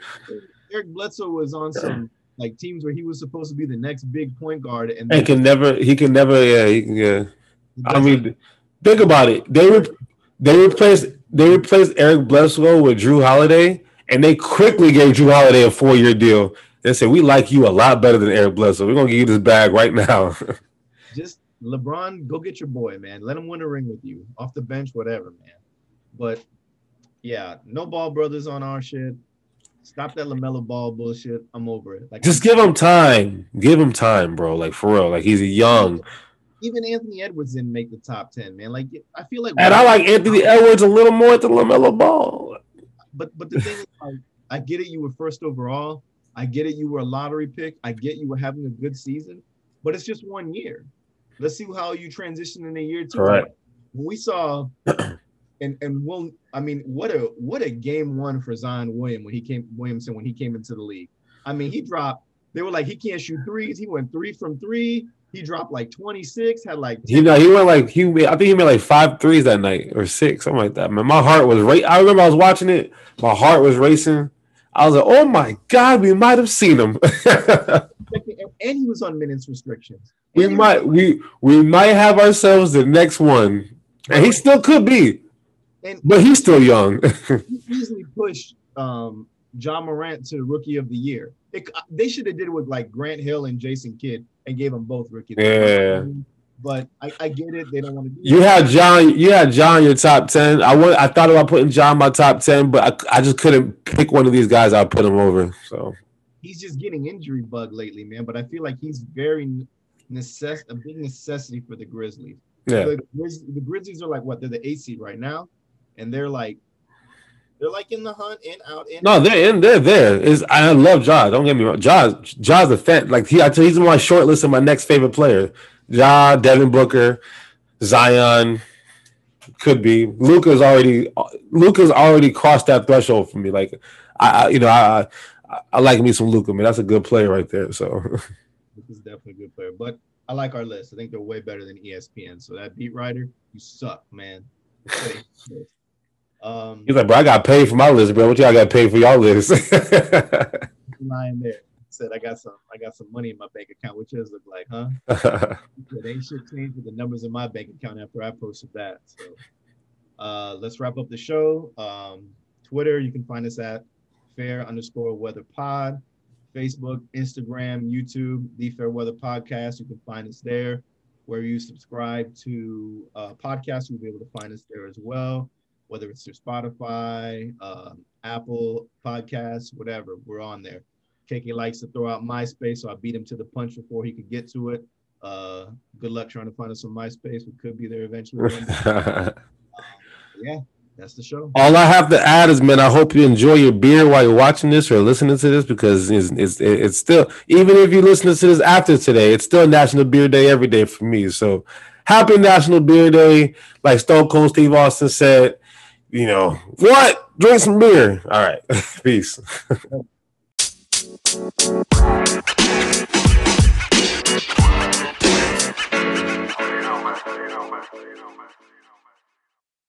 Eric Bledsoe was on some like teams where he was supposed to be the next big point guard, and, and can never. He can never. Yeah, he can, yeah. He I mean, think about it. They re- they replaced they replaced Eric Bledsoe with Drew Holiday, and they quickly gave Drew Holiday a four year deal. They said, "We like you a lot better than Eric Bledsoe. We're gonna give you this bag right now." Just LeBron, go get your boy, man. Let him win a ring with you off the bench, whatever, man. But yeah, no ball brothers on our shit. Stop that LaMelo Ball bullshit. I'm over it. Like, just give him time. Give him time, bro. Like, for real. Like, he's young. Even Anthony Edwards didn't make the top ten, man. Like, I feel like, and I like Anthony Edwards a little more than LaMelo Ball. But but the thing is, like, I get it. You were first overall. I get it. You were a lottery pick. I get you were having a good season. But it's just one year. Let's see how you transition in a year two. Right. We saw. And and we'll, I mean, what a what a game one for Zion Williamson when he came Williamson when he came into the league. I mean, he dropped. They were like, he can't shoot threes. He went three from three. He dropped like twenty-six. Had like ten. You know, he went like he. I think he made like five threes that night or six, something like that. Man, my heart was right. I remember I was watching it. My heart was racing. I was like, oh my god, we might have seen him. And he was on minutes restrictions. And we might we we might have ourselves the next one, and he still could be. And but he's still young. You easily pushed um, John Morant to Rookie of the Year. It, they should have did it with like Grant Hill and Jason Kidd and gave them both Rookie. Yeah, but I, I get it. They don't want to. Do you had John. You had John your top ten. I want. I thought about putting John in my top ten, but I, I just couldn't pick one of these guys. I'd put him over. So he's just getting injury bug lately, man. But I feel like he's very necess- a big necessity for the Grizzlies. Yeah, the, Grizz- the Grizzlies are like what? They're the eighth seed right now. And they're like, they're like in the hunt, in out, in. No, they're in, they're there. Is I love Ja. Don't get me wrong, Ja, Ja's a fan. Like he, I tell you, he's on my short list of my next favorite player. Ja, Devin Booker, Zion, could be. Luka's already, Luka's already crossed that threshold for me. Like, I, I you know, I, I, I like me some Luka. Man, that's a good player right there. So, Luka's definitely a good player. But I like our list. I think they're way better than E S P N. So that beat writer, you suck, man. Um, He's like, bro, I got paid for my list, bro. What y'all got paid for y'all list? Lying there. Said I got some, I got some money in my bank account. What yours look like, huh? Said, ain't shit changed with the numbers in my bank account after I posted that. So uh, let's wrap up the show. Um, Twitter, you can find us at fair underscore weather pod. Facebook, Instagram, YouTube, the Fair Weather Podcast. You can find us there. Where you subscribe to uh, podcasts, you'll be able to find us there as well. Whether it's through Spotify, uh, Apple Podcasts, whatever, we're on there. K K likes to throw out MySpace, so I beat him to the punch before he could get to it. Uh, good luck trying to find us on MySpace. We could be there eventually. uh, yeah, that's the show. All I have to add is, man, I hope you enjoy your beer while you're watching this or listening to this, because it's it's, it's still, even if you listen to this after today, it's still National Beer Day every day for me. So happy National Beer Day. Like Stone Cold Steve Austin said, you know, what? Drink some beer. All right. Peace.